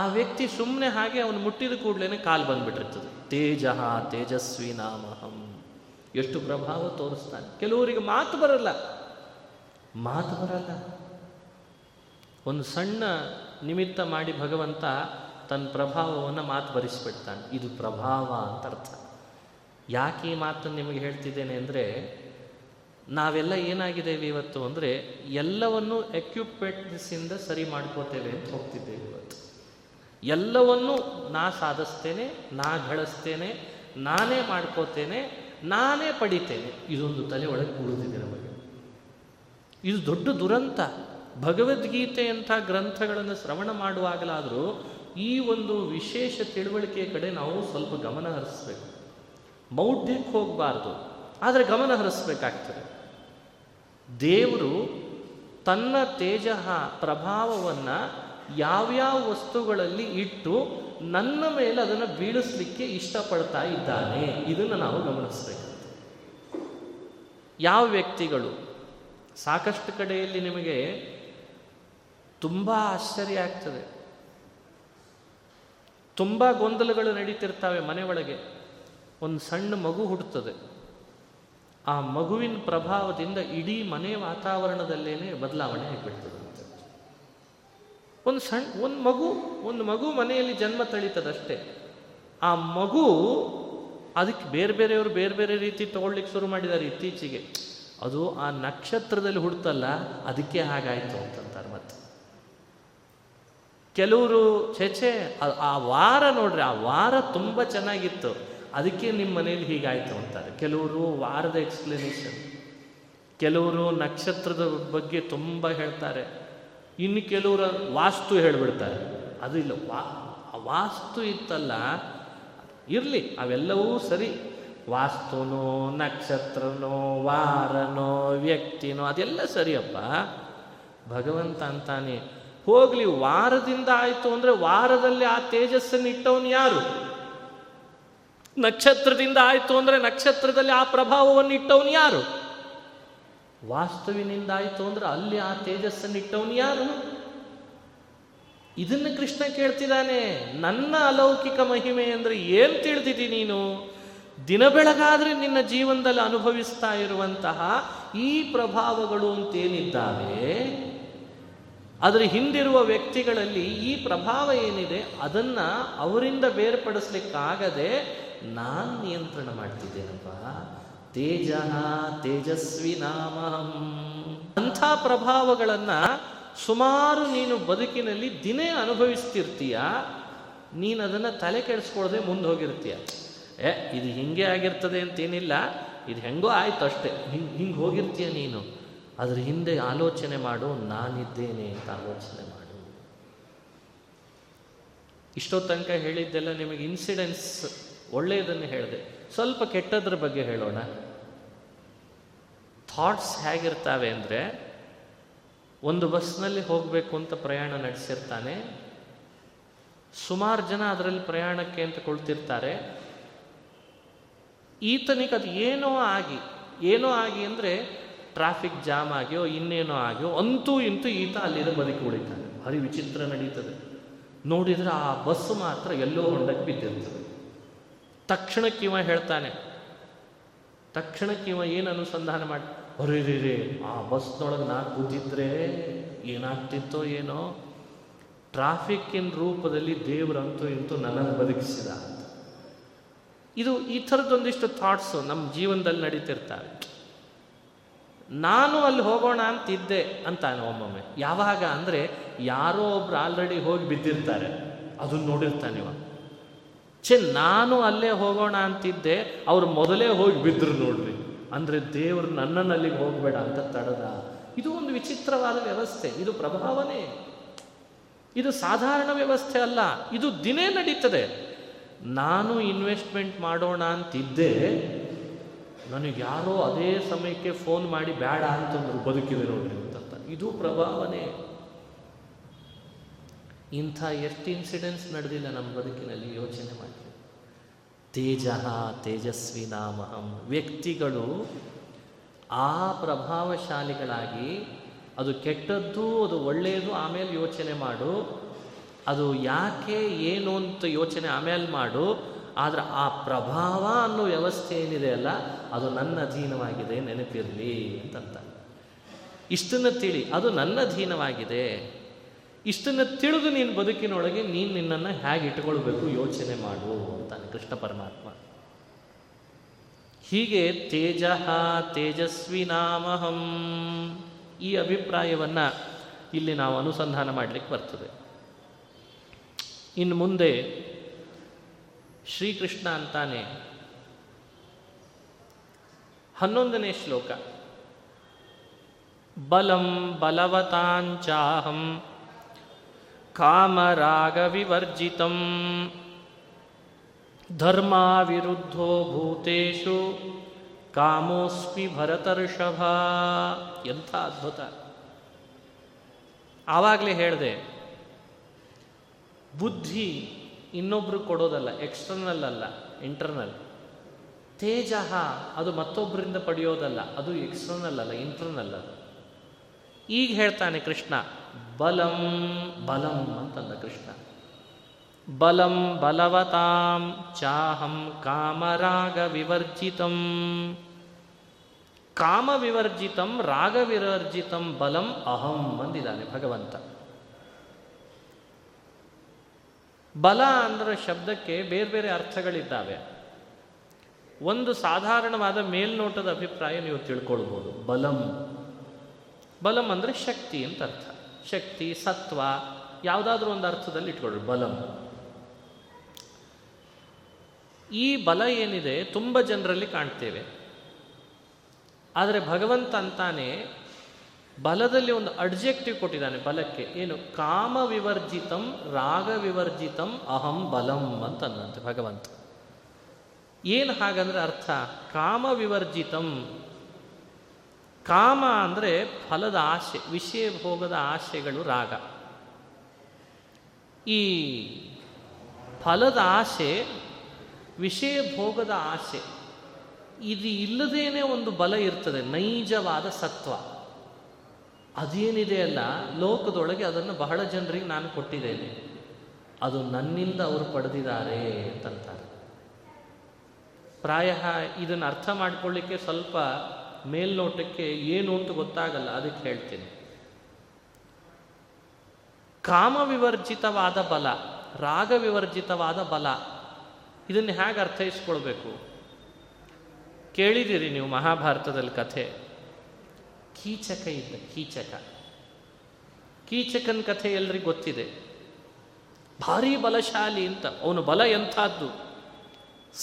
ಆ ವ್ಯಕ್ತಿ ಸುಮ್ಮನೆ ಹಾಗೆ ಅವನು ಮುಟ್ಟಿದ ಕೂಡಲೇ ಕಾಲು ಬಂದ್ಬಿಟ್ಟಿರ್ತದೆ. ತೇಜಃ ತೇಜಸ್ವಿ ನಾಮಹಂ, ಎಷ್ಟು ಪ್ರಭಾವ ತೋರಿಸ್ತಾನೆ. ಕೆಲವರಿಗೆ ಮಾತು ಬರಲ್ಲ, ಮಾತು ಬರಲ್ಲ. ಒಂದು ಸಣ್ಣ ನಿಮಿತ್ತ ಮಾಡಿ ಭಗವಂತ ತನ್ನ ಪ್ರಭಾವವನ್ನು ಮಾತು ಭರಿಸಿಬಿಡ್ತಾನೆ. ಇದು ಪ್ರಭಾವ ಅಂತ ಅರ್ಥ. ಯಾಕೆ ಈ ಮಾತನ್ನು ನಿಮಗೆ ಹೇಳ್ತಿದ್ದೇನೆ ಅಂದರೆ, ನಾವೆಲ್ಲ ಏನಾಗಿದ್ದೇವೆ ಇವತ್ತು ಅಂದರೆ ಎಲ್ಲವನ್ನು ಎಕ್ವಿಪ್ಮೆಂಟ್ಸಿಂದ ಸರಿ ಮಾಡ್ಕೋತೇವೆ ಅಂತ ಹೋಗ್ತಿದ್ದೇವೆ ಇವತ್ತು. ಎಲ್ಲವನ್ನು ನಾ ಸಾಧಿಸ್ತೇನೆ, ನಾ ಗಳಿಸ್ತೇನೆ, ನಾನೇ ಮಾಡ್ಕೋತೇನೆ, ನಾನೇ ಪಡಿತೇನೆ, ಇದೊಂದು ತಲೆ ಒಳಗೆ ಕೂಡುತ್ತಿದೆ ನಮಗೆ. ಇದು ದೊಡ್ಡ ದುರಂತ. ಭಗವದ್ಗೀತೆಯಂಥ ಗ್ರಂಥಗಳನ್ನು ಶ್ರವಣ ಮಾಡುವಾಗಲಾದರೂ ಈ ಒಂದು ವಿಶೇಷ ತಿಳುವಳಿಕೆಯ ಕಡೆ ನಾವು ಸ್ವಲ್ಪ ಗಮನ ಹರಿಸ್ಬೇಕು. ಮೌಢ್ಯಕ್ಕೆ ಹೋಗಬಾರ್ದು, ಆದರೆ ಗಮನ ಹರಿಸ್ಬೇಕಾಗ್ತದೆ. ದೇವರು ತನ್ನ ತೇಜಃ ಪ್ರಭಾವವನ್ನು ಯಾವ್ಯಾವ ವಸ್ತುಗಳಲ್ಲಿ ಇಟ್ಟು ನನ್ನ ಮೇಲೆ ಅದನ್ನು ಬೀಳಿಸ್ಲಿಕ್ಕೆ ಇಷ್ಟಪಡ್ತಾ ಇದ್ದಾನೆ, ಇದನ್ನು ನಾವು ಗಮನಿಸಬೇಕು. ಯಾವ ವ್ಯಕ್ತಿಗಳು ಸಾಕಷ್ಟು ಕಡೆಯಲ್ಲಿ ನಿಮಗೆ ತುಂಬ ಆಶ್ಚರ್ಯ ಆಗ್ತದೆ, ತುಂಬ ಗೊಂದಲಗಳು ನಡೀತಿರ್ತಾವೆ. ಮನೆಯೊಳಗೆ ಒಂದು ಸಣ್ಣ ಮಗು ಹುಟ್ಟುತ್ತದೆ, ಆ ಮಗುವಿನ ಪ್ರಭಾವದಿಂದ ಇಡೀ ಮನೆ ವಾತಾವರಣದಲ್ಲೇನೆ ಬದಲಾವಣೆ ಆಗಿಬಿಡ್ತದೆ. ಒಂದು ಸಣ್ಣ ಒಂದು ಮಗು ಒಂದು ಮಗು ಮನೆಯಲ್ಲಿ ಜನ್ಮ ತಳೀತದಷ್ಟೇ. ಆ ಮಗು ಅದಕ್ಕೆ ಬೇರೆ ಬೇರೆಯವರು ಬೇರೆ ಬೇರೆ ರೀತಿ ತಗೊಳ್ಳಿಕ್ಕೆ ಶುರು ಮಾಡಿದ್ದಾರೆ ಇತ್ತೀಚೆಗೆ. ಅದು ಆ ನಕ್ಷತ್ರದಲ್ಲಿ ಹುಡ್ತಲ್ಲ, ಅದಕ್ಕೆ ಹಾಗಾಯಿತು ಅಂತಂತಾರೆ. ಮತ್ತೆ ಕೆಲವರು ಚೇಚೆ ಆ ವಾರ ನೋಡ್ರಿ, ಆ ವಾರ ತುಂಬ ಚೆನ್ನಾಗಿತ್ತು, ಅದಕ್ಕೆ ನಿಮ್ಮ ಮನೇಲಿ ಹೀಗಾಯಿತು ಅಂತಾರೆ. ಕೆಲವರು ವಾರದ ಎಕ್ಸ್ಪ್ಲನೇಷನ್, ಕೆಲವರು ನಕ್ಷತ್ರದ ಬಗ್ಗೆ ತುಂಬ ಹೇಳ್ತಾರೆ, ಇನ್ನು ಕೆಲವರು ವಾಸ್ತು ಹೇಳಿಬಿಡ್ತಾರೆ. ಅದು ಇಲ್ಲ, ವಾ ವಾಸ್ತು ಇತ್ತಲ್ಲ, ಇರಲಿ ಅವೆಲ್ಲವೂ ಸರಿ, ವಾಸ್ತುನೋ ನಕ್ಷತ್ರನೋ ವಾರನೋ ವ್ಯಕ್ತಿನೋ ಅದೆಲ್ಲ ಸರಿಯಪ್ಪ. ಭಗವಂತ ಅಂತಾನೆ ಹೋಗಲಿ, ವಾರದಿಂದ ಆಯಿತು ಅಂದರೆ ವಾರದಲ್ಲಿ ಆ ತೇಜಸ್ಸನ್ನು ಇಟ್ಟವನು ಯಾರು, ನಕ್ಷತ್ರದಿಂದ ಆಯಿತು ಅಂದರೆ ನಕ್ಷತ್ರದಲ್ಲಿ ಆ ಪ್ರಭಾವವನ್ನು ಇಟ್ಟವನು ಯಾರು, ವಾಸ್ತುವಿನಿಂದ ಆಯಿತು ಅಂದರೆ ಅಲ್ಲಿ ಆ ತೇಜಸ್ಸನ್ನು ಇಟ್ಟವನು ಯಾರು. ಇದನ್ನು ಕೃಷ್ಣ ಕೇಳ್ತಿದ್ದಾನೆ, ನನ್ನ ಅಲೌಕಿಕ ಮಹಿಮೆ ಅಂದರೆ ಏನು ತಿಳಿದಿದ್ದೀನಿ ನೀನು, ದಿನ ಬೆಳಗಾದರೆ ನಿನ್ನ ಜೀವನದಲ್ಲಿ ಅನುಭವಿಸ್ತಾ ಇರುವಂತಹ ಈ ಪ್ರಭಾವಗಳು ಅಂತೇನಿದ್ದಾವೆ, ಅದರ ಹಿಂದಿರುವ ವ್ಯಕ್ತಿಗಳಲ್ಲಿ ಈ ಪ್ರಭಾವ ಏನಿದೆ ಅದನ್ನು ಅವರಿಂದ ಬೇರ್ಪಡಿಸ್ಲಿಕ್ಕಾಗದೆ ನಾನು ನಿಯಂತ್ರಣ ಮಾಡ್ತಿದ್ದೇನಪ್ಪ. ತೇಜಃ ತೇಜಸ್ವಿ ನಾಮಹಂ. ಅಂಥ ಪ್ರಭಾವಗಳನ್ನು ಸುಮಾರು ನೀನು ಬದುಕಿನಲ್ಲಿ ದಿನೇ ಅನುಭವಿಸ್ತಿರ್ತೀಯ, ನೀನು ಅದನ್ನು ತಲೆ ಕೆಡಿಸ್ಕೊಳ್ಳದೆ ಮುಂದೆ ಹೋಗಿರ್ತೀಯ. ಏ ಇದು ಹಿಂಗೆ ಆಗಿರ್ತದೆ ಅಂತೇನಿಲ್ಲ, ಇದು ಹೆಂಗೋ ಆಯ್ತು ಅಷ್ಟೇ, ಹಿಂಗೆ ಹಿಂಗೆ ಹೋಗಿರ್ತೀಯ ನೀನು. ಅದ್ರ ಹಿಂದೆ ಆಲೋಚನೆ ಮಾಡು, ನಾನಿದ್ದೇನೆ ಅಂತ ಆಲೋಚನೆ ಮಾಡು. ಇಷ್ಟೋ ತನಕ ಹೇಳಿದ್ದೆಲ್ಲ ನಿಮಗೆ ಇನ್ಸಿಡೆನ್ಸ್ ಒಳ್ಳೆಯದನ್ನು ಹೇಳಿದೆ, ಸ್ವಲ್ಪ ಕೆಟ್ಟದ್ರ ಬಗ್ಗೆ ಹೇಳೋಣ. ಥಾಟ್ಸ್ ಹೇಗಿರ್ತಾವೆ ಅಂದರೆ, ಒಂದು ಬಸ್ನಲ್ಲಿ ಹೋಗಬೇಕು ಅಂತ ಪ್ರಯಾಣ ನಡೆಸಿರ್ತಾನೆ, ಸುಮಾರು ಜನ ಅದರಲ್ಲಿ ಪ್ರಯಾಣಕ್ಕೆ ಅಂತ ಕುಳಿತಿರ್ತಾರೆ. ಈತನಿಗೆ ಅದು ಏನೋ ಆಗಿ ಏನೋ ಆಗಿ ಅಂದರೆ ಟ್ರಾಫಿಕ್ ಜಾಮ್ ಆಗಿಯೋ ಇನ್ನೇನೋ ಆಗಿಯೋ ಅಂತೂ ಇಂತೂ ಈತ ಅಲ್ಲಿಂದ ಬದುಕಿ ಉಳಿತಾನೆ. ಭಾರಿ ವಿಚಿತ್ರ ನಡೀತದೆ. ನೋಡಿದರೆ ಆ ಬಸ್ ಮಾತ್ರ ಎಲ್ಲೋ ಹೊಂಡಕ್ಕೆ ಬಿದ್ದಿರ್ತದೆ. ತಕ್ಷಣಕ್ಕೆ ಇವ ಹೇಳ್ತಾನೆ, ತಕ್ಷಣಕ್ಕೆ ಇವ ಏನು ಅನುಸಂಧಾನ ಮಾಡಿ, ಅರೆ ರೀ ರೇ ಆ ಬಸ್ನೊಳಗೆ ನಾ ಕೂತಿದ್ರೆ ಏನಾಗ್ತಿತ್ತೋ ಏನೋ, ಟ್ರಾಫಿಕ್ಕಿನ ರೂಪದಲ್ಲಿ ದೇವರಂತೂ ಇಂತೂ ನನಗೆ ಬದುಕಿಸಿದ ಅಂತ. ಇದು ಈ ಥರದ್ದೊಂದಿಷ್ಟು ಥಾಟ್ಸು ನಮ್ಮ ಜೀವನದಲ್ಲಿ ನಡೀತಿರ್ತಾರೆ. ನಾನು ಅಲ್ಲಿ ಹೋಗೋಣ ಅಂತಿದ್ದೆ ಅಂತಾನೆ ಒಮ್ಮೊಮ್ಮೆ. ಯಾವಾಗ ಅಂದರೆ ಯಾರೋ ಒಬ್ರು ಆಲ್ರೆಡಿ ಹೋಗಿ ಬಿದ್ದಿರ್ತಾರೆ, ಅದನ್ನು ನೋಡಿರ್ತಾನೆ ಇವ. ಚೆ ನಾನು ಅಲ್ಲೇ ಹೋಗೋಣ ಅಂತಿದ್ದೆ, ಅವ್ರು ಮೊದಲೇ ಹೋಗಿ ಬಿದ್ದರು ನೋಡ್ರಿ, ಅಂದರೆ ದೇವರು ನನ್ನನ್ನು ಅಲ್ಲಿಗೆ ಹೋಗಬೇಡ ಅಂತ ತಡೆದ, ಇದು ಒಂದು ವಿಚಿತ್ರವಾದ ವ್ಯವಸ್ಥೆ, ಇದು ಪ್ರಭಾವನೆ, ಇದು ಸಾಧಾರಣ ವ್ಯವಸ್ಥೆ ಅಲ್ಲ, ಇದು ದಿನೇ ನಡೀತದೆ. ನಾನು ಇನ್ವೆಸ್ಟ್ಮೆಂಟ್ ಮಾಡೋಣ ಅಂತಿದ್ದೆ, ನನಗೆ ಯಾರೋ ಅದೇ ಸಮಯಕ್ಕೆ ಫೋನ್ ಮಾಡಿ ಬೇಡ ಅಂತಂದ್ರು, ಬದುಕಿದೆ ನೋಡ್ರಿ ಅಂತ. ಇದು ಪ್ರಭಾವನೆ. ಇಂಥ ಎಷ್ಟು ಇನ್ಸಿಡೆನ್ಸ್ ನಡೆದಿಲ್ಲ ನಮ್ಮ ಬದುಕಿನಲ್ಲಿ, ಯೋಚನೆ ಮಾಡಿ. ತೇಜ ತೇಜಸ್ವಿ ನಾಮಹಂ, ವ್ಯಕ್ತಿಗಳು ಆ ಪ್ರಭಾವಶಾಲಿಗಳಾಗಿ, ಅದು ಕೆಟ್ಟದ್ದು ಅದು ಒಳ್ಳೆಯದು ಆಮೇಲೆ ಯೋಚನೆ ಮಾಡು, ಅದು ಯಾಕೆ ಏನು ಅಂತ ಯೋಚನೆ ಆಮೇಲೆ ಮಾಡು, ಆದರೆ ಆ ಪ್ರಭಾವ ಅನ್ನೋ ವ್ಯವಸ್ಥೆ ಏನಿದೆ ಅಲ್ಲ ಅದು ನನ್ನ ಅಧೀನವಾಗಿದೆ ನೆನಪಿರಲಿ ಅಂತಂತ. ಇಷ್ಟನ್ನು ತಿಳಿ, ಅದು ನನ್ನ ಅಧೀನವಾಗಿದೆ, ಇಷ್ಟನ್ನು ತಿಳಿದು ನೀನು ಬದುಕಿನೊಳಗೆ ನೀನು ನಿನ್ನನ್ನು ಹೇಗೆ ಇಟ್ಕೊಳ್ಬೇಕು ಯೋಚನೆ ಮಾಡು ಅಂತಾನೆ ಕೃಷ್ಣ ಪರಮಾತ್ಮ. ಹೀಗೆ ತೇಜ ತೇಜಸ್ವಿ ನಾಮಹಂ ಈ ಅಭಿಪ್ರಾಯವನ್ನು ಇಲ್ಲಿ ನಾವು ಅನುಸಂಧಾನ ಮಾಡಲಿಕ್ಕೆ ಬರ್ತದೆ. ಇನ್ನು ಮುಂದೆ ಶ್ರೀಕೃಷ್ಣ ಅಂತಾನೆ ಹನ್ನೊಂದನೇ ಶ್ಲೋಕ, ಬಲಂ ಬಲವತಾಂಚಾಹಂ ಕಾಮರಾಗವಿವರ್ಜಿತಂ ಧರ್ಮಾವಿರುದ್ಧೋ ಭೂತೇಷು ಕಾಮೋಸ್ಮಿ ಭರತರ್ಷಭ. ಎಂಥ ಅದ್ಭುತ! ಆವಾಗಲೇ ಹೇಳಿದೆ, ಬುದ್ಧಿ ಇನ್ನೊಬ್ಬರು ಕೊಡೋದಲ್ಲ, ಎಕ್ಸ್ಟರ್ನಲ್ ಅಲ್ಲ, ಇಂಟರ್ನಲ್. ತೇಜ ಅದು ಮತ್ತೊಬ್ಬರಿಂದ ಪಡೆಯೋದಲ್ಲ, ಅದು ಎಕ್ಸ್ಟರ್ನಲ್ ಅಲ್ಲ, ಇಂಟರ್ನಲ್ ಅಲ್ಲ. ಈಗ ಹೇಳ್ತಾನೆ ಕೃಷ್ಣ, ಬಲಂ ಬಲಂ ಅಂತಂದ ಕೃಷ್ಣ, ಬಲಂ ಬಲವತಾಂ ಚಾಹಂ ಕಾಮರಾಗ ವಿವರ್ಜಿತಂ, ಕಾಮವಿವರ್ಜಿತಂ ರಾಗವಿವರ್ಜಿತಂ ಬಲಂ ಅಹಂ ಅಂದಿದ್ದಾನೆ ಭಗವಂತ. ಬಲ ಅಂದರೆ ಶಬ್ದಕ್ಕೆ ಬೇರೆ ಬೇರೆ ಅರ್ಥಗಳಿದ್ದಾವೆ. ಒಂದು ಸಾಧಾರಣವಾದ ಮೇಲ್ನೋಟದ ಅಭಿಪ್ರಾಯ ನೀವು ತಿಳ್ಕೊಳ್ಬೋದು. ಬಲಂ ಬಲಂ ಅಂದರೆ ಶಕ್ತಿ ಅಂತ ಅರ್ಥ, ಶಕ್ತಿ ಸತ್ವ ಯಾವುದಾದ್ರೂ ಒಂದು ಅರ್ಥದಲ್ಲಿ ಇಟ್ಕೊಳ್ರಿ ಬಲಂ. ಈ ಬಲ ಏನಿದೆ ತುಂಬ ಜನರಲ್ಲಿ ಕಾಣ್ತೇವೆ. ಆದರೆ ಭಗವಂತ ಅಂತಾನೆ ಬಲದಲ್ಲಿ ಒಂದು ಅಡ್ಜೆಕ್ಟಿವ್ ಕೊಟ್ಟಿದ್ದಾನೆ ಬಲಕ್ಕೆ, ಏನು? ಕಾಮ ವಿವರ್ಜಿತಂ ರಾಗ ವಿವರ್ಜಿತಂ ಅಹಂ ಬಲಂ ಅಂತಂದಂತೆ ಭಗವಂತ. ಏನು ಹಾಗಂದ್ರೆ ಅರ್ಥ? ಕಾಮ ವಿವರ್ಜಿತಂ, ಕಾಮ ಅಂದರೆ ಫಲದ ಆಸೆ, ವಿಷಯ ಭೋಗದ ಆಸೆಗಳು ರಾಗ. ಈ ಫಲದ ಆಸೆ, ವಿಷಯ ಭೋಗದ ಆಸೆ, ಇದು ಇಲ್ಲದೇನೆ ಒಂದು ಬಲ ಇರ್ತದೆ, ನೈಜವಾದ ಸತ್ವ. ಅದೇನಿದೆಯಲ್ಲ ಲೋಕದೊಳಗೆ ಅದನ್ನು ಬಹಳ ಜನರಿಗೆ ನಾನು ಕೊಟ್ಟಿದ್ದೇನೆ, ಅದು ನನ್ನಿಂದ ಅವರು ಪಡೆದಿದ್ದಾರೆ ಅಂತಂತಾರೆ. ಪ್ರಾಯ ಇದನ್ನು ಅರ್ಥ ಮಾಡಿಕೊಳ್ಳಿಕ್ಕೆ ಸ್ವಲ್ಪ ಮೇಲ್ನೋಟಕ್ಕೆ ಏನು ಅಂತ ಗೊತ್ತಾಗಲ್ಲ, ಅದಕ್ಕೆ ಹೇಳ್ತೀನಿ. ಕಾಮವಿವರ್ಜಿತವಾದ ಬಲ, ರಾಗವಿವರ್ಜಿತವಾದ ಬಲ, ಇದನ್ನು ಹೇಗೆ ಅರ್ಥೈಸ್ಕೊಳ್ಬೇಕು? ಕೇಳಿದ್ದೀರಿ ನೀವು ಮಹಾಭಾರತದಲ್ಲಿ ಕಥೆ, ಕೀಚಕ ಇದ್ದ ಕೀಚಕ. ಕೀಚಕನ ಕಥೆ ಎಲ್ಲರಿಗೂ ಗೊತ್ತಿದೆ, ಭಾರೀ ಬಲಶಾಲಿ ಅಂತ. ಅವನು ಬಲ ಎಂಥದ್ದು?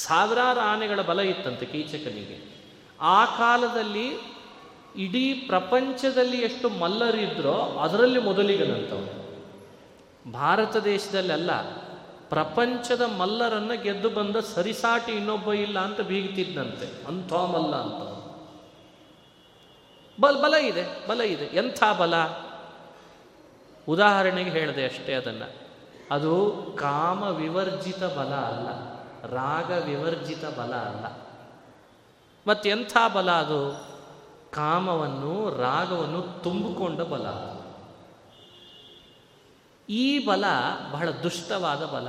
ಸಾವಿರಾರು ಆನೆಗಳ ಬಲ ಇತ್ತಂತೆ ಕೀಚಕನಿಗೆ. ಆ ಕಾಲದಲ್ಲಿ ಇಡೀ ಪ್ರಪಂಚದಲ್ಲಿ ಎಷ್ಟು ಮಲ್ಲರಿದ್ರೋ ಅದರಲ್ಲಿ ಮೊದಲಿಗನಂತವನು. ಭಾರತ ದೇಶದಲ್ಲೆಲ್ಲ ಪ್ರಪಂಚದ ಮಲ್ಲರನ್ನು ಗೆದ್ದು ಬಂದ ಸರಿಸಾಟಿ ಇನ್ನೊಬ್ಬ ಇಲ್ಲ ಅಂತ ಬೀಗ್ತಿದ್ದಂತೆ, ಅಂಥ ಮಲ್ಲ ಅಂತ. ಬಲ ಬಲ ಇದೆ ಬಲ ಇದೆ ಎಂಥ ಬಲ? ಉದಾಹರಣೆಗೆ ಹೇಳಿದೆ ಅಷ್ಟೇ ಅದನ್ನು. ಅದು ಕಾಮ ವಿವರ್ಜಿತ ಬಲ ಅಲ್ಲ, ರಾಗ ವಿವರ್ಜಿತ ಬಲ ಅಲ್ಲ. ಮತ್ತೆಂಥ ಬಲ ಅದು? ಕಾಮವನ್ನು ರಾಗವನ್ನು ತುಂಬಿಕೊಂಡ ಬಲ. ಈ ಬಲ ಬಹಳ ದುಷ್ಟವಾದ ಬಲ.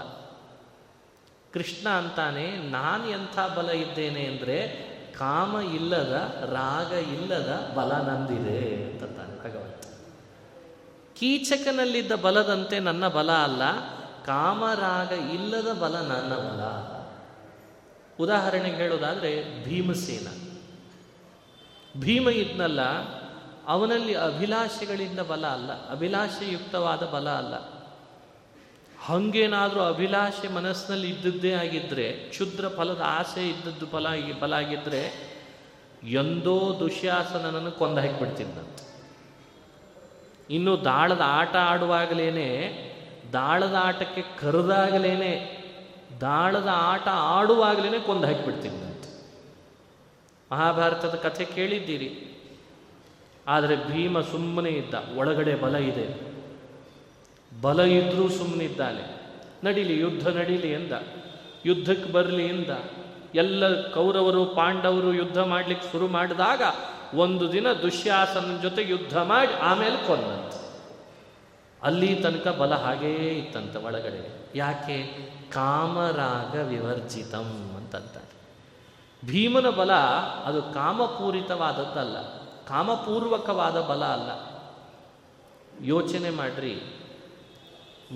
ಕೃಷ್ಣ ಅಂತಾನೆ, ನಾನು ಎಂಥ ಬಲ ಇದ್ದೇನೆ ಅಂದರೆ ಕಾಮ ಇಲ್ಲದ ರಾಗ ಇಲ್ಲದ ಬಲ ನಂದಿದೆ ಅಂತ ತಾನೆ ಭಗವಂತ. ಕೀಚಕನಲ್ಲಿದ್ದ ಬಲದಂತೆ ನನ್ನ ಬಲ ಅಲ್ಲ, ಕಾಮರಾಗ ಇಲ್ಲದ ಬಲ ನನ್ನ ಬಲ. ಉದಾಹರಣೆಗೆ ಹೇಳೋದಾದರೆ ಭೀಮಸೇನ, ಭೀಮ ಇದ್ನಲ್ಲ, ಅವನಲ್ಲಿ ಅಭಿಲಾಷೆಗಳಿಂದ ಬಲ ಅಲ್ಲ, ಅಭಿಲಾಷೆಯುಕ್ತವಾದ ಬಲ ಅಲ್ಲ. ಹಾಗೇನಾದರೂ ಅಭಿಲಾಷೆ ಮನಸ್ಸಿನಲ್ಲಿ ಇದ್ದದ್ದೇ ಆಗಿದ್ದರೆ, ಕ್ಷುದ್ರ ಫಲದ ಆಸೆ ಇದ್ದದ್ದು ಫಲ ಬಲ ಆಗಿದ್ದರೆ, ಎಂದೋ ದುಶ್ಯಾಸನನನ್ನು ಕೊಂದು ಹಾಕಿಬಿಡ್ತಿದ್ದಂತೆ. ಇನ್ನು ದಾಳದ ಆಟ ಆಡುವಾಗಲೇ, ದಾಳದ ಆಟಕ್ಕೆ ಕರೆದಾಗಲೇ, ದಾಳದ ಆಟ ಆಡುವಾಗಲೇ ಕೊಂದು ಹಾಕಿಬಿಡ್ತೀನಿ ಅಂತ. ಮಹಾಭಾರತದ ಕಥೆ ಕೇಳಿದ್ದೀರಿ. ಆದರೆ ಭೀಮ ಸುಮ್ಮನೆ ಇದ್ದ. ಒಳಗಡೆ ಬಲ ಇದೆ, ಬಲ ಇದ್ರೂ ಸುಮ್ಮನಿದ್ದಾನೆ. ನಡೀಲಿ ಯುದ್ಧ ನಡೀಲಿ ಎಂದ, ಯುದ್ಧಕ್ಕೆ ಬರಲಿ ಎಂದ. ಎಲ್ಲ ಕೌರವರು ಪಾಂಡವರು ಯುದ್ಧ ಮಾಡಲಿಕ್ಕೆ ಶುರು ಮಾಡಿದಾಗ ಒಂದು ದಿನ ದುಶ್ಯಾಸನ ಜೊತೆ ಯುದ್ಧ ಮಾಡಿ ಆಮೇಲೆ ಕೊಲ್ಲಂತೆ. ಅಲ್ಲಿ ತನಕ ಬಲ ಹಾಗೇ ಇತ್ತಂತೆ ಒಳಗಡೆ. ಯಾಕೆ? ಕಾಮರಾಗ ವಿವರ್ಜಿತಂ ಅಂತಂತಾರೆ. ಭೀಮನ ಬಲ ಅದು ಕಾಮಪೂರಿತವಾದದ್ದಲ್ಲ, ಕಾಮಪೂರ್ವಕವಾದ ಬಲ ಅಲ್ಲ. ಯೋಚನೆ ಮಾಡ್ರಿ,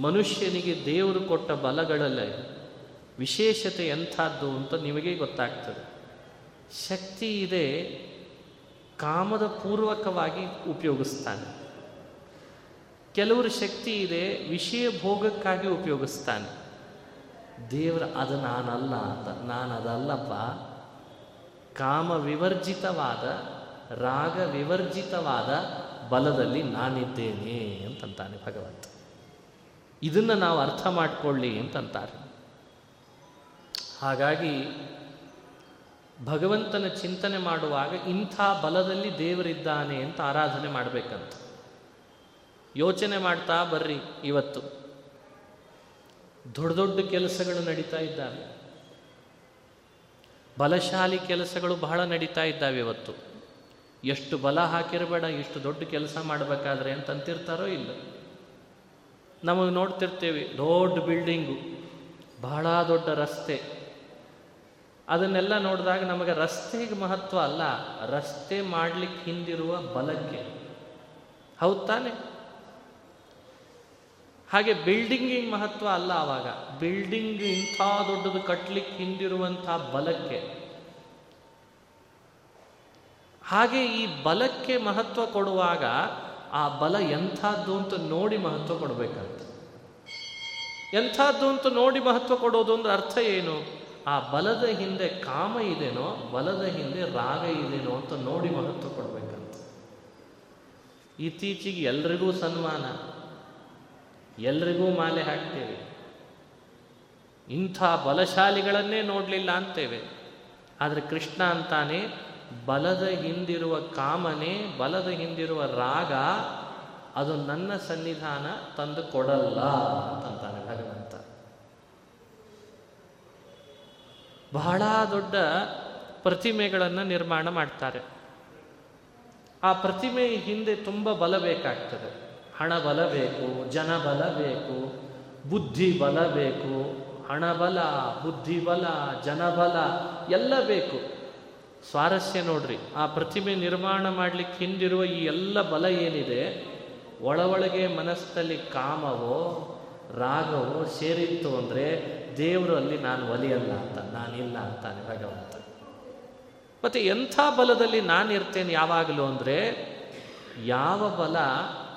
ಮನುಷ್ಯನಿಗೆ ದೇವರು ಕೊಟ್ಟ ಬಲಗಳಲ್ಲೇ ವಿಶೇಷತೆ ಎಂಥದ್ದು ಅಂತ ನಿಮಗೆ ಗೊತ್ತಾಗ್ತದೆ. ಶಕ್ತಿ ಇದೆ, ಕಾಮದ ಪೂರ್ವಕವಾಗಿ ಉಪಯೋಗಿಸ್ತಾನೆ. ಕೆಲವರು ಶಕ್ತಿ ಇದೆ, ವಿಷಯ ಭೋಗಕ್ಕಾಗಿ ಉಪಯೋಗಿಸ್ತಾನೆ. ದೇವರ ಅದು ನಾನಲ್ಲ ಅಂತ, ನಾನು ಅದಲ್ಲಪ್ಪ. ಕಾಮ ವಿವರ್ಜಿತವಾದ ರಾಗ ವಿವರ್ಜಿತವಾದ ಬಲದಲ್ಲಿ ನಾನಿದ್ದೇನೆ ಅಂತಂತಾನೆ ಭಗವಂತ. ಇದನ್ನು ನಾವು ಅರ್ಥ ಮಾಡಿಕೊಳ್ಳಿ ಅಂತಂತಾರೆ. ಹಾಗಾಗಿ ಭಗವಂತನ ಚಿಂತನೆ ಮಾಡುವಾಗ ಇಂಥ ಬಲದಲ್ಲಿ ದೇವರಿದ್ದಾನೆ ಅಂತ ಆರಾಧನೆ ಮಾಡಬೇಕಂತ ಯೋಚನೆ ಮಾಡ್ತಾ ಬರ್ರಿ. ಇವತ್ತು ದೊಡ್ಡ ದೊಡ್ಡ ಕೆಲಸಗಳು ನಡೀತಾ ಇದ್ದಾವೆ, ಬಲಶಾಲಿ ಕೆಲಸಗಳು ಬಹಳ ನಡೀತಾ ಇದ್ದಾವೆ. ಇವತ್ತು ಎಷ್ಟು ಬಲ ಹಾಕಿರಬೇಡ, ಎಷ್ಟು ದೊಡ್ಡ ಕೆಲಸ ಮಾಡಬೇಕಾದ್ರೆ ಅಂತಂತಿರ್ತಾರೋ ಇಲ್ಲ. ನಮಗೆ ನೋಡ್ತಿರ್ತೇವೆ, ದೊಡ್ಡ ಬಿಲ್ಡಿಂಗು, ಬಹಳ ದೊಡ್ಡ ರಸ್ತೆ. ಅದನ್ನೆಲ್ಲ ನೋಡಿದಾಗ ನಮಗೆ ರಸ್ತೆಗೆ ಮಹತ್ವ ಅಲ್ಲ, ರಸ್ತೆ ಮಾಡಲಿಕ್ಕೆ ಹಿಂದಿರುವ ಬಲಕ್ಕೆ. ಹೌದು ತಾನೆ? ಹಾಗೆ ಬಿಲ್ಡಿಂಗಿಗೆ ಮಹತ್ವ ಅಲ್ಲ ಆವಾಗ, ಬಿಲ್ಡಿಂಗ್ ಇಂಥ ದೊಡ್ಡದು ಕಟ್ಟಲಿಕ್ಕೆ ಹಿಂದಿರುವಂಥ ಬಲಕ್ಕೆ. ಹಾಗೆ ಈ ಬಲಕ್ಕೆ ಮಹತ್ವ ಕೊಡುವಾಗ ಆ ಬಲ ಎಂಥದ್ದು ಅಂತ ನೋಡಿ ಮಹತ್ವ ಕೊಡಬೇಕಂತ. ಎಂಥದ್ದು ಅಂತ ನೋಡಿ ಮಹತ್ವ ಕೊಡೋದು ಅಂದ್ರೆ ಅರ್ಥ ಏನು? ಆ ಬಲದ ಹಿಂದೆ ಕಾಮ ಇದೆನೋ, ಬಲದ ಹಿಂದೆ ರಾಗ ಇದೆನೋ ಅಂತ ನೋಡಿ ಮಹತ್ವ ಕೊಡಬೇಕಂತ. ಇತ್ತೀಚೆಗೆ ಎಲ್ರಿಗೂ ಸನ್ಮಾನ, ಎಲ್ರಿಗೂ ಮಾಲೆ ಹಾಕ್ತೇವೆ, ಇಂಥ ಬಲಶಾಲಿಗಳನ್ನೇ ನೋಡಲಿಲ್ಲ ಅಂತೇವೆ. ಆದರೆ ಕೃಷ್ಣ ಅಂತಾನೆ, ಬಲದ ಹಿಂದಿರುವ ಕಾಮನೆ, ಬಲದ ಹಿಂದಿರುವ ರಾಗ ಅದು ನನ್ನ ಸನ್ನಿಧಾನ ತಂದು ಕೊಡಲ್ಲ ಅಂತಾನೆ ಭಗವಂತ. ಬಹಳ ದೊಡ್ಡ ಪ್ರತಿಮೆಗಳನ್ನು ನಿರ್ಮಾಣ ಮಾಡ್ತಾರೆ. ಆ ಪ್ರತಿಮೆ ಹಿಂದೆ ತುಂಬ ಬಲ ಬೇಕಾಗ್ತದೆ. ಹಣ ಬಲ ಬೇಕು, ಜನ ಬಲ ಬೇಕು, ಬುದ್ಧಿ ಬಲ ಬೇಕು. ಹಣ ಬಲ, ಬುದ್ಧಿ ಬಲ, ಜನ ಬಲ ಎಲ್ಲ ಬೇಕು. ಸ್ವಾರಸ್ಯ ನೋಡ್ರಿ, ಆ ಪ್ರತಿಮೆ ನಿರ್ಮಾಣ ಮಾಡಲಿಕ್ಕೆ ಹಿಂದಿರುವ ಈ ಎಲ್ಲ ಬಲ ಏನಿದೆ, ಒಳ ಒಳಗೆ ಮನಸ್ಸಲ್ಲಿ ಕಾಮವೋ ರಾಗವೋ ಸೇರಿತ್ತು ಅಂದರೆ ದೇವರು ಅಲ್ಲಿ ನಾನು ಒಲಿಯಲ್ಲ ಅಂತ, ನಾನಿಲ್ಲ ಅಂತಾನೆ ಭಗವಂತ. ಮತ್ತು ಎಂಥ ಬಲದಲ್ಲಿ ನಾನಿರ್ತೇನೆ ಯಾವಾಗಲೂ ಅಂದರೆ, ಯಾವ ಬಲ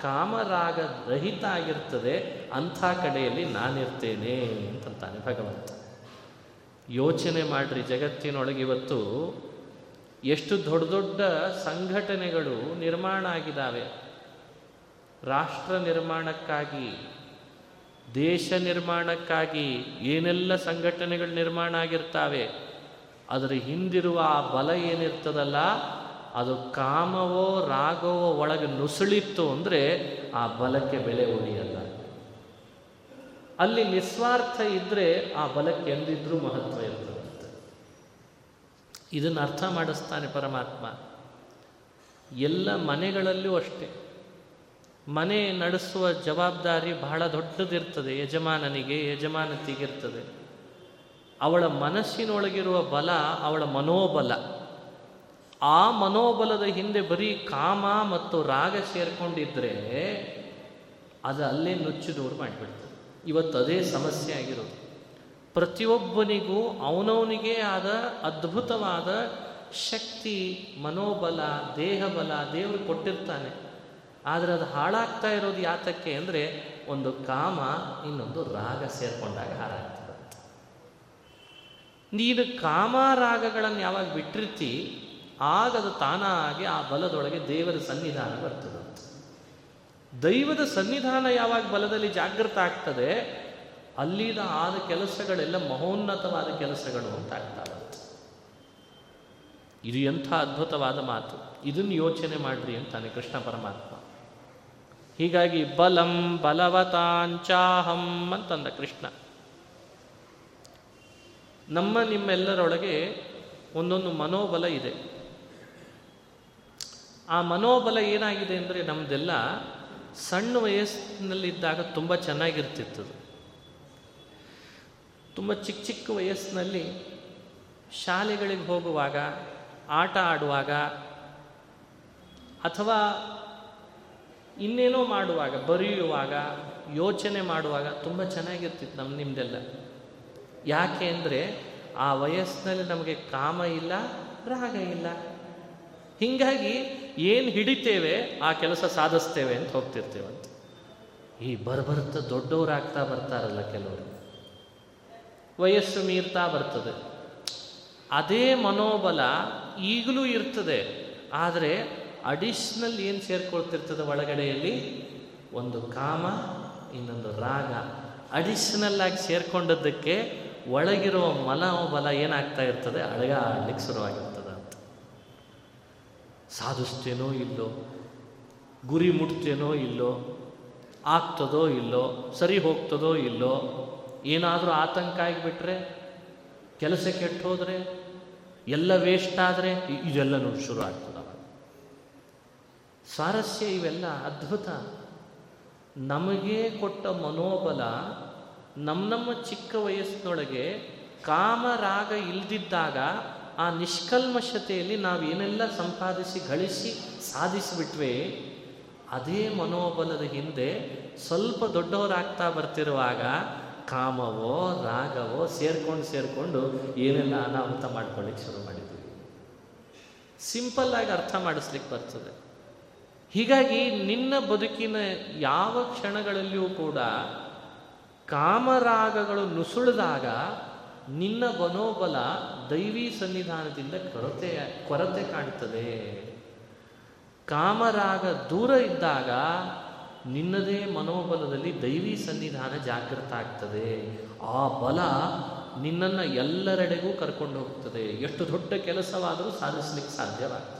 ಕಾಮರಾಗ ರಹಿತ ಆಗಿರ್ತದೆ ಅಂಥ ಕಡೆಯಲ್ಲಿ ನಾನಿರ್ತೇನೆ ಅಂತಂತಾನೆ ಭಗವಂತ. ಯೋಚನೆ ಮಾಡ್ರಿ, ಜಗತ್ತಿನೊಳಗೆ ಇವತ್ತು ಎಷ್ಟು ದೊಡ್ಡ ದೊಡ್ಡ ಸಂಘಟನೆಗಳು ನಿರ್ಮಾಣ ಆಗಿದ್ದಾವೆ. ರಾಷ್ಟ್ರ ನಿರ್ಮಾಣಕ್ಕಾಗಿ, ದೇಶ ನಿರ್ಮಾಣಕ್ಕಾಗಿ ಏನೆಲ್ಲ ಸಂಘಟನೆಗಳು ನಿರ್ಮಾಣ ಆಗಿರ್ತಾವೆ. ಅದರ ಹಿಂದಿರುವ ಆ ಬಲ ಏನಿರ್ತದಲ್ಲ, ಅದು ಕಾಮವೋ ರಾಗವೋ ಒಳಗೆ ನುಸುಳಿತ್ತು ಅಂದರೆ ಆ ಬಲಕ್ಕೆ ಬೆಲೆ ಉಳಿಯಲ್ಲ. ಅಲ್ಲಿ ನಿಸ್ವಾರ್ಥ ಇದ್ದರೆ ಆ ಬಲಕ್ಕೆ ಎಂದಿದ್ರೂ ಮಹತ್ವ ಇರ್ತದೆ. ಇದನ್ನು ಅರ್ಥ ಮಾಡಿಸ್ತಾನೆ ಪರಮಾತ್ಮ. ಎಲ್ಲ ಮನೆಗಳಲ್ಲೂ ಅಷ್ಟೆ, ಮನೆ ನಡೆಸುವ ಜವಾಬ್ದಾರಿ ಬಹಳ ದೊಡ್ಡದಿರ್ತದೆ ಯಜಮಾನನಿಗೆ, ಯಜಮಾನತಿಗಿರ್ತದೆ. ಅವಳ ಮನಸ್ಸಿನೊಳಗಿರುವ ಬಲ ಅವಳ ಮನೋಬಲ. ಆ ಮನೋಬಲದ ಹಿಂದೆ ಬರೀ ಕಾಮ ಮತ್ತು ರಾಗ ಸೇರ್ಕೊಂಡಿದ್ರೆ ಅದು ಅಲ್ಲೇ ನುಚ್ಚು ದೂರು ಮಾಡಿಬಿಡ್ತದೆ. ಇವತ್ತು ಅದೇ ಸಮಸ್ಯೆ ಆಗಿರೋದು. ಪ್ರತಿಯೊಬ್ಬನಿಗೂ ಅವನವನಿಗೆ ಆದ ಅದ್ಭುತವಾದ ಶಕ್ತಿ, ಮನೋಬಲ, ದೇಹಬಲ ದೇವರು ಕೊಟ್ಟಿರ್ತಾನೆ. ಆದರೆ ಅದು ಹಾಳಾಗ್ತಾ ಇರೋದು ಯಾತಕ್ಕೆ ಅಂದರೆ, ಒಂದು ಕಾಮ ಇನ್ನೊಂದು ರಾಗ ಸೇರ್ಕೊಂಡಾಗ ಹಾಳಾಗ್ತದೆ. ನೀನು ಕಾಮ ರಾಗಗಳನ್ನು ಯಾವಾಗ ಬಿಟ್ಟಿರ್ತಿ, ಆಗದು ತಾನಾಗಿ ಆ ಬಲದೊಳಗೆ ದೇವರ ಸನ್ನಿಧಾನ ಬರ್ತದಂತೆ. ದೈವದ ಸನ್ನಿಧಾನ ಯಾವಾಗ ಬಲದಲ್ಲಿ ಜಾಗೃತ ಆಗ್ತದೆ, ಅಲ್ಲಿನ ಆದ ಕೆಲಸಗಳೆಲ್ಲ ಮಹೋನ್ನತವಾದ ಕೆಲಸಗಳು ಅಂತ ಆಗ್ತಾವೆ. ಇದು ಎಂಥ ಅದ್ಭುತವಾದ ಮಾತು. ಇದನ್ನು ಯೋಚನೆ ಮಾಡ್ರಿ ಅಂತಾನೆ ಕೃಷ್ಣ ಪರಮಾತ್ಮ. ಹೀಗಾಗಿ ಬಲಂ ಬಲವತಾಂಚಾಹಂ ಅಂತಂದ ಕೃಷ್ಣ. ನಮ್ಮ ನಿಮ್ಮೆಲ್ಲರೊಳಗೆ ಒಂದೊಂದು ಮನೋಬಲ ಇದೆ. ಆ ಮನೋಬಲ ಏನಾಗಿದೆ ಅಂದರೆ, ನಮ್ಮದೆಲ್ಲ ಸಣ್ಣ ವಯಸ್ಸಿನಲ್ಲಿದ್ದಾಗ ತುಂಬ ಚೆನ್ನಾಗಿರ್ತಿತ್ತದು. ತುಂಬ ಚಿಕ್ಕ ಚಿಕ್ಕ ವಯಸ್ಸಿನಲ್ಲಿ ಶಾಲೆಗಳಿಗೆ ಹೋಗುವಾಗ, ಆಟ ಆಡುವಾಗ, ಅಥವಾ ಇನ್ನೇನೋ ಮಾಡುವಾಗ, ಬರೆಯುವಾಗ, ಯೋಚನೆ ಮಾಡುವಾಗ ತುಂಬ ಚೆನ್ನಾಗಿರ್ತಿತ್ತು ನಮ್ಮ ನಿಮ್ಮದೆಲ್ಲ. ಯಾಕೆ ಅಂದರೆ ಆ ವಯಸ್ಸಿನಲ್ಲಿ ನಮಗೆ ಕಾಮ ಇಲ್ಲ, ರಾಗ ಇಲ್ಲ. ಹೀಗಾಗಿ ಏನು ಹಿಡಿತೇವೆ ಆ ಕೆಲಸ ಸಾಧಿಸ್ತೇವೆ ಅಂತ ಹೋಗ್ತಿರ್ತೇವಂತ. ಈ ಬರ್ಬರ್ತ ದೊಡ್ಡವರಾಗ್ತಾ ಬರ್ತಾರಲ್ಲ ಕೆಲವರು, ವಯಸ್ಸು ಮೀರ್ತಾ ಬರ್ತದೆ. ಅದೇ ಮನೋಬಲ ಈಗಲೂ ಇರ್ತದೆ, ಆದರೆ ಅಡಿಷ್ನಲ್ ಏನು ಸೇರ್ಕೊಳ್ತಿರ್ತದೆ ಒಳಗಡೆಯಲ್ಲಿ, ಒಂದು ಕಾಮ, ಇನ್ನೊಂದು ರಾಗ ಅಡಿಷನಲ್ ಆಗಿ ಸೇರ್ಕೊಂಡಿದ್ದಕ್ಕೆ ಒಳಗಿರುವ ಮನೋಬಲ ಏನಾಗ್ತಾ ಇರ್ತದೆ, ಅಳಗ ಆಡ್ಲಿಕ್ಕೆ ಶುರುವಾಗಿರ್ತದೆ ಅಂತ. ಸಾಧಿಸ್ತೇನೋ ಇಲ್ಲೋ, ಗುರಿ ಮುಟ್ತೇನೋ ಇಲ್ಲೋ, ಆಗ್ತದೋ ಇಲ್ಲೋ, ಸರಿ ಹೋಗ್ತದೋ ಇಲ್ಲೋ, ಏನಾದರೂ ಆತಂಕ ಆಗಿಬಿಟ್ರೆ, ಕೆಲಸ ಕೆಟ್ಟು ಹೋದರೆ, ಎಲ್ಲ ವೇಸ್ಟ್ ಆದರೆ, ಇದೆಲ್ಲ ನೋಡಿ ಶುರು ಆಗ್ತದೆ ಸ್ವಾರಸ್ಯ. ಇವೆಲ್ಲ ಅದ್ಭುತ. ನಮಗೆ ಕೊಟ್ಟ ಮನೋಬಲ ನಮ್ಮ ನಮ್ಮ ಚಿಕ್ಕ ವಯಸ್ಸಿನೊಳಗೆ ಕಾಮರಾಗ ಇಲ್ದಿದ್ದಾಗ ಆ ನಿಷ್ಕಲ್ಮಶತೆಯಲ್ಲಿ ನಾವೇನೆಲ್ಲ ಸಂಪಾದಿಸಿ ಗಳಿಸಿ ಸಾಧಿಸಿಬಿಟ್ವೆ. ಅದೇ ಮನೋಬಲದ ಹಿಂದೆ ಸ್ವಲ್ಪ ದೊಡ್ಡವರಾಗ್ತಾ ಬರ್ತಿರುವಾಗ ಕಾಮವೋ ರಾಗವೋ ಸೇರ್ಕೊಂಡು ಸೇರಿಕೊಂಡು ಏನೆಲ್ಲ ಅನಾಹುತ ಮಾಡ್ಕೊಳ್ಳಿಕ್ಕೆ ಶುರು ಮಾಡಿದ್ವಿ. ಸಿಂಪಲ್ ಆಗಿ ಅರ್ಥ ಮಾಡಿಸ್ಲಿಕ್ಕೆ ಬರ್ತದೆ. ಹೀಗಾಗಿ ನಿನ್ನ ಬದುಕಿನ ಯಾವ ಕ್ಷಣಗಳಲ್ಲಿಯೂ ಕೂಡ ಕಾಮರಾಗಗಳು ನುಸುಳಿದಾಗ ನಿನ್ನ ಮನೋಬಲ ದೈವೀ ಸನ್ನಿಧಾನದಿಂದ ಕೊರತೆ ಕೊರತೆ ಕಾಣ್ತದೆ. ಕಾಮರಾಗ ದೂರ ಇದ್ದಾಗ ನಿನ್ನದೇ ಮನೋಬಲದಲ್ಲಿ ದೈವೀ ಸನ್ನಿಧಾನ ಜಾಗೃತ ಆಗ್ತದೆ. ಆ ಬಲ ನಿನ್ನನ್ನು ಎಲ್ಲರೆಡೆಗೂ ಕರ್ಕೊಂಡು ಹೋಗ್ತದೆ. ಎಷ್ಟು ದೊಡ್ಡ ಕೆಲಸವಾದರೂ ಸಾಧಿಸ್ಲಿಕ್ಕೆ ಸಾಧ್ಯವಾಗ್ತದೆ.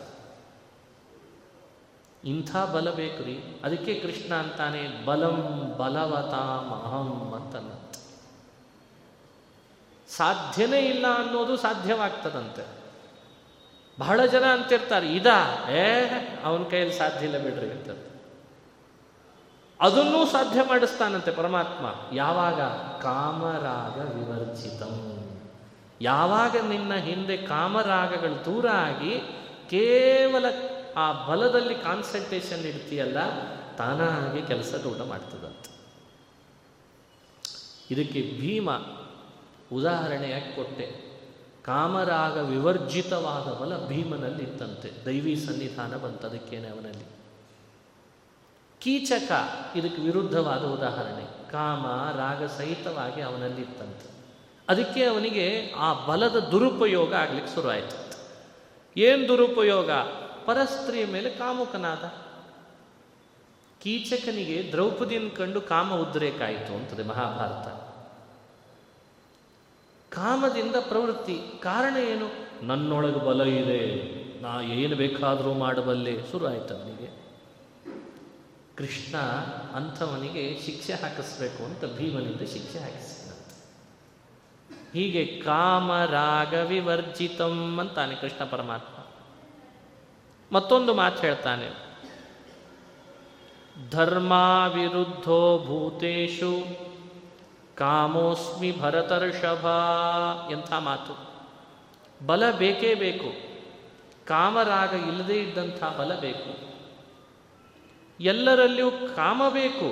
ಇಂಥ ಬಲ ಬೇಕು ರೀ. ಅದಕ್ಕೆ ಕೃಷ್ಣ ಅಂತಾನೆ ಬಲಂ ಬಲವತಾಮಹಂ ಅಂತನ್ನ. ಸಾಧ್ಯನೇ ಇಲ್ಲ ಅನ್ನೋದು ಸಾಧ್ಯವಾಗ್ತದಂತೆ. ಬಹಳ ಜನ ಅಂತಿರ್ತಾರೆ, ಇದಾ ಏ ಅವನ ಕೈಯಲ್ಲಿ ಸಾಧ್ಯ ಇಲ್ಲ ಬಿಡ್ರಿ ಅಂತ. ಅದನ್ನೂ ಸಾಧ್ಯ ಮಾಡಿಸ್ತಾನಂತೆ ಪರಮಾತ್ಮ. ಯಾವಾಗ ಕಾಮರಾಗ ವಿವರ್ಜಿತಂ, ಯಾವಾಗ ನಿನ್ನ ಹಿಂದೆ ಕಾಮರಾಗಗಳು ದೂರ ಆಗಿ ಕೇವಲ ಆ ಬಲದಲ್ಲಿ ಕಾನ್ಸಂಟ್ರೇಷನ್ ಇಡ್ತೀಯಲ್ಲ, ತಾನಾಗಿ ಕೆಲಸ ರೂಢ ಮಾಡ್ತದಂತೆ. ಇದಕ್ಕೆ ಭೀಮ ಉದಾಹರಣೆಯಾಗಿ ಕೊಟ್ಟೆ. ಕಾಮರಾಗ ವಿವರ್ಜಿತವಾದ ಬಲ ಭೀಮನಲ್ಲಿ ಇತ್ತಂತೆ, ದೈವೀ ಸನ್ನಿಧಾನ ಬಂತದಕ್ಕೇನೆ ಅವನಲ್ಲಿ. ಕೀಚಕ ಇದಕ್ಕೆ ವಿರುದ್ಧವಾದ ಉದಾಹರಣೆ, ಕಾಮ ರಾಗ ಸಹಿತವಾಗಿ ಅವನಲ್ಲಿ ಇತ್ತಂತೆ. ಅದಕ್ಕೆ ಅವನಿಗೆ ಆ ಬಲದ ದುರುಪಯೋಗ ಆಗ್ಲಿಕ್ಕೆ ಶುರುವಾಯಿತು. ಏನು ದುರುಪಯೋಗ? ಪರಸ್ತ್ರೀಯ ಮೇಲೆ ಕಾಮುಕನಾದ. ಕೀಚಕನಿಗೆ ದ್ರೌಪದಿಯನ್ನು ಕಂಡು ಕಾಮ ಉದ್ರೇಕ ಆಯಿತು ಅಂತದೆ ಮಹಾಭಾರತ. ಕಾಮದಿಂದ ಪ್ರವೃತ್ತಿ. ಕಾರಣ ಏನು? ನನ್ನೊಳಗೆ ಬಲ ಇದೆ, ನಾ ಏನು ಬೇಕಾದರೂ ಮಾಡಬಲ್ಲೆ. ಶುರು ಆಯಿತು ಅವನಿಗೆ. ಕೃಷ್ಣ ಅಂಥವನಿಗೆ ಶಿಕ್ಷೆ ಹಾಕಿಸ್ಬೇಕು ಅಂತ ಭೀಮನಿಂದ ಶಿಕ್ಷೆ ಹಾಕಿಸಿದ. ಹೀಗೆ ಕಾಮರಾಗ ವಿವರ್ಜಿತಂ ಅಂತಾನೆ ಕೃಷ್ಣ ಪರಮಾತ್ಮ. ಮತ್ತೊಂದು ಮಾತು ಹೇಳ್ತಾನೆ, ಧರ್ಮಾವಿರುದ್ಧೋ ಭೂತೇಷು ಕಾಮೋಸ್ಮಿ ಭರತರ್ಷಭ. ಎಂಥ ಮಾತು! ಬಲ ಬೇಕೇ ಬೇಕು. ಕಾಮರಾಗ ಇಲ್ಲದೇ ಇದ್ದಂಥ ಬಲ ಬೇಕು. ಎಲ್ಲರಲ್ಲಿಯೂ ಕಾಮ ಬೇಕು.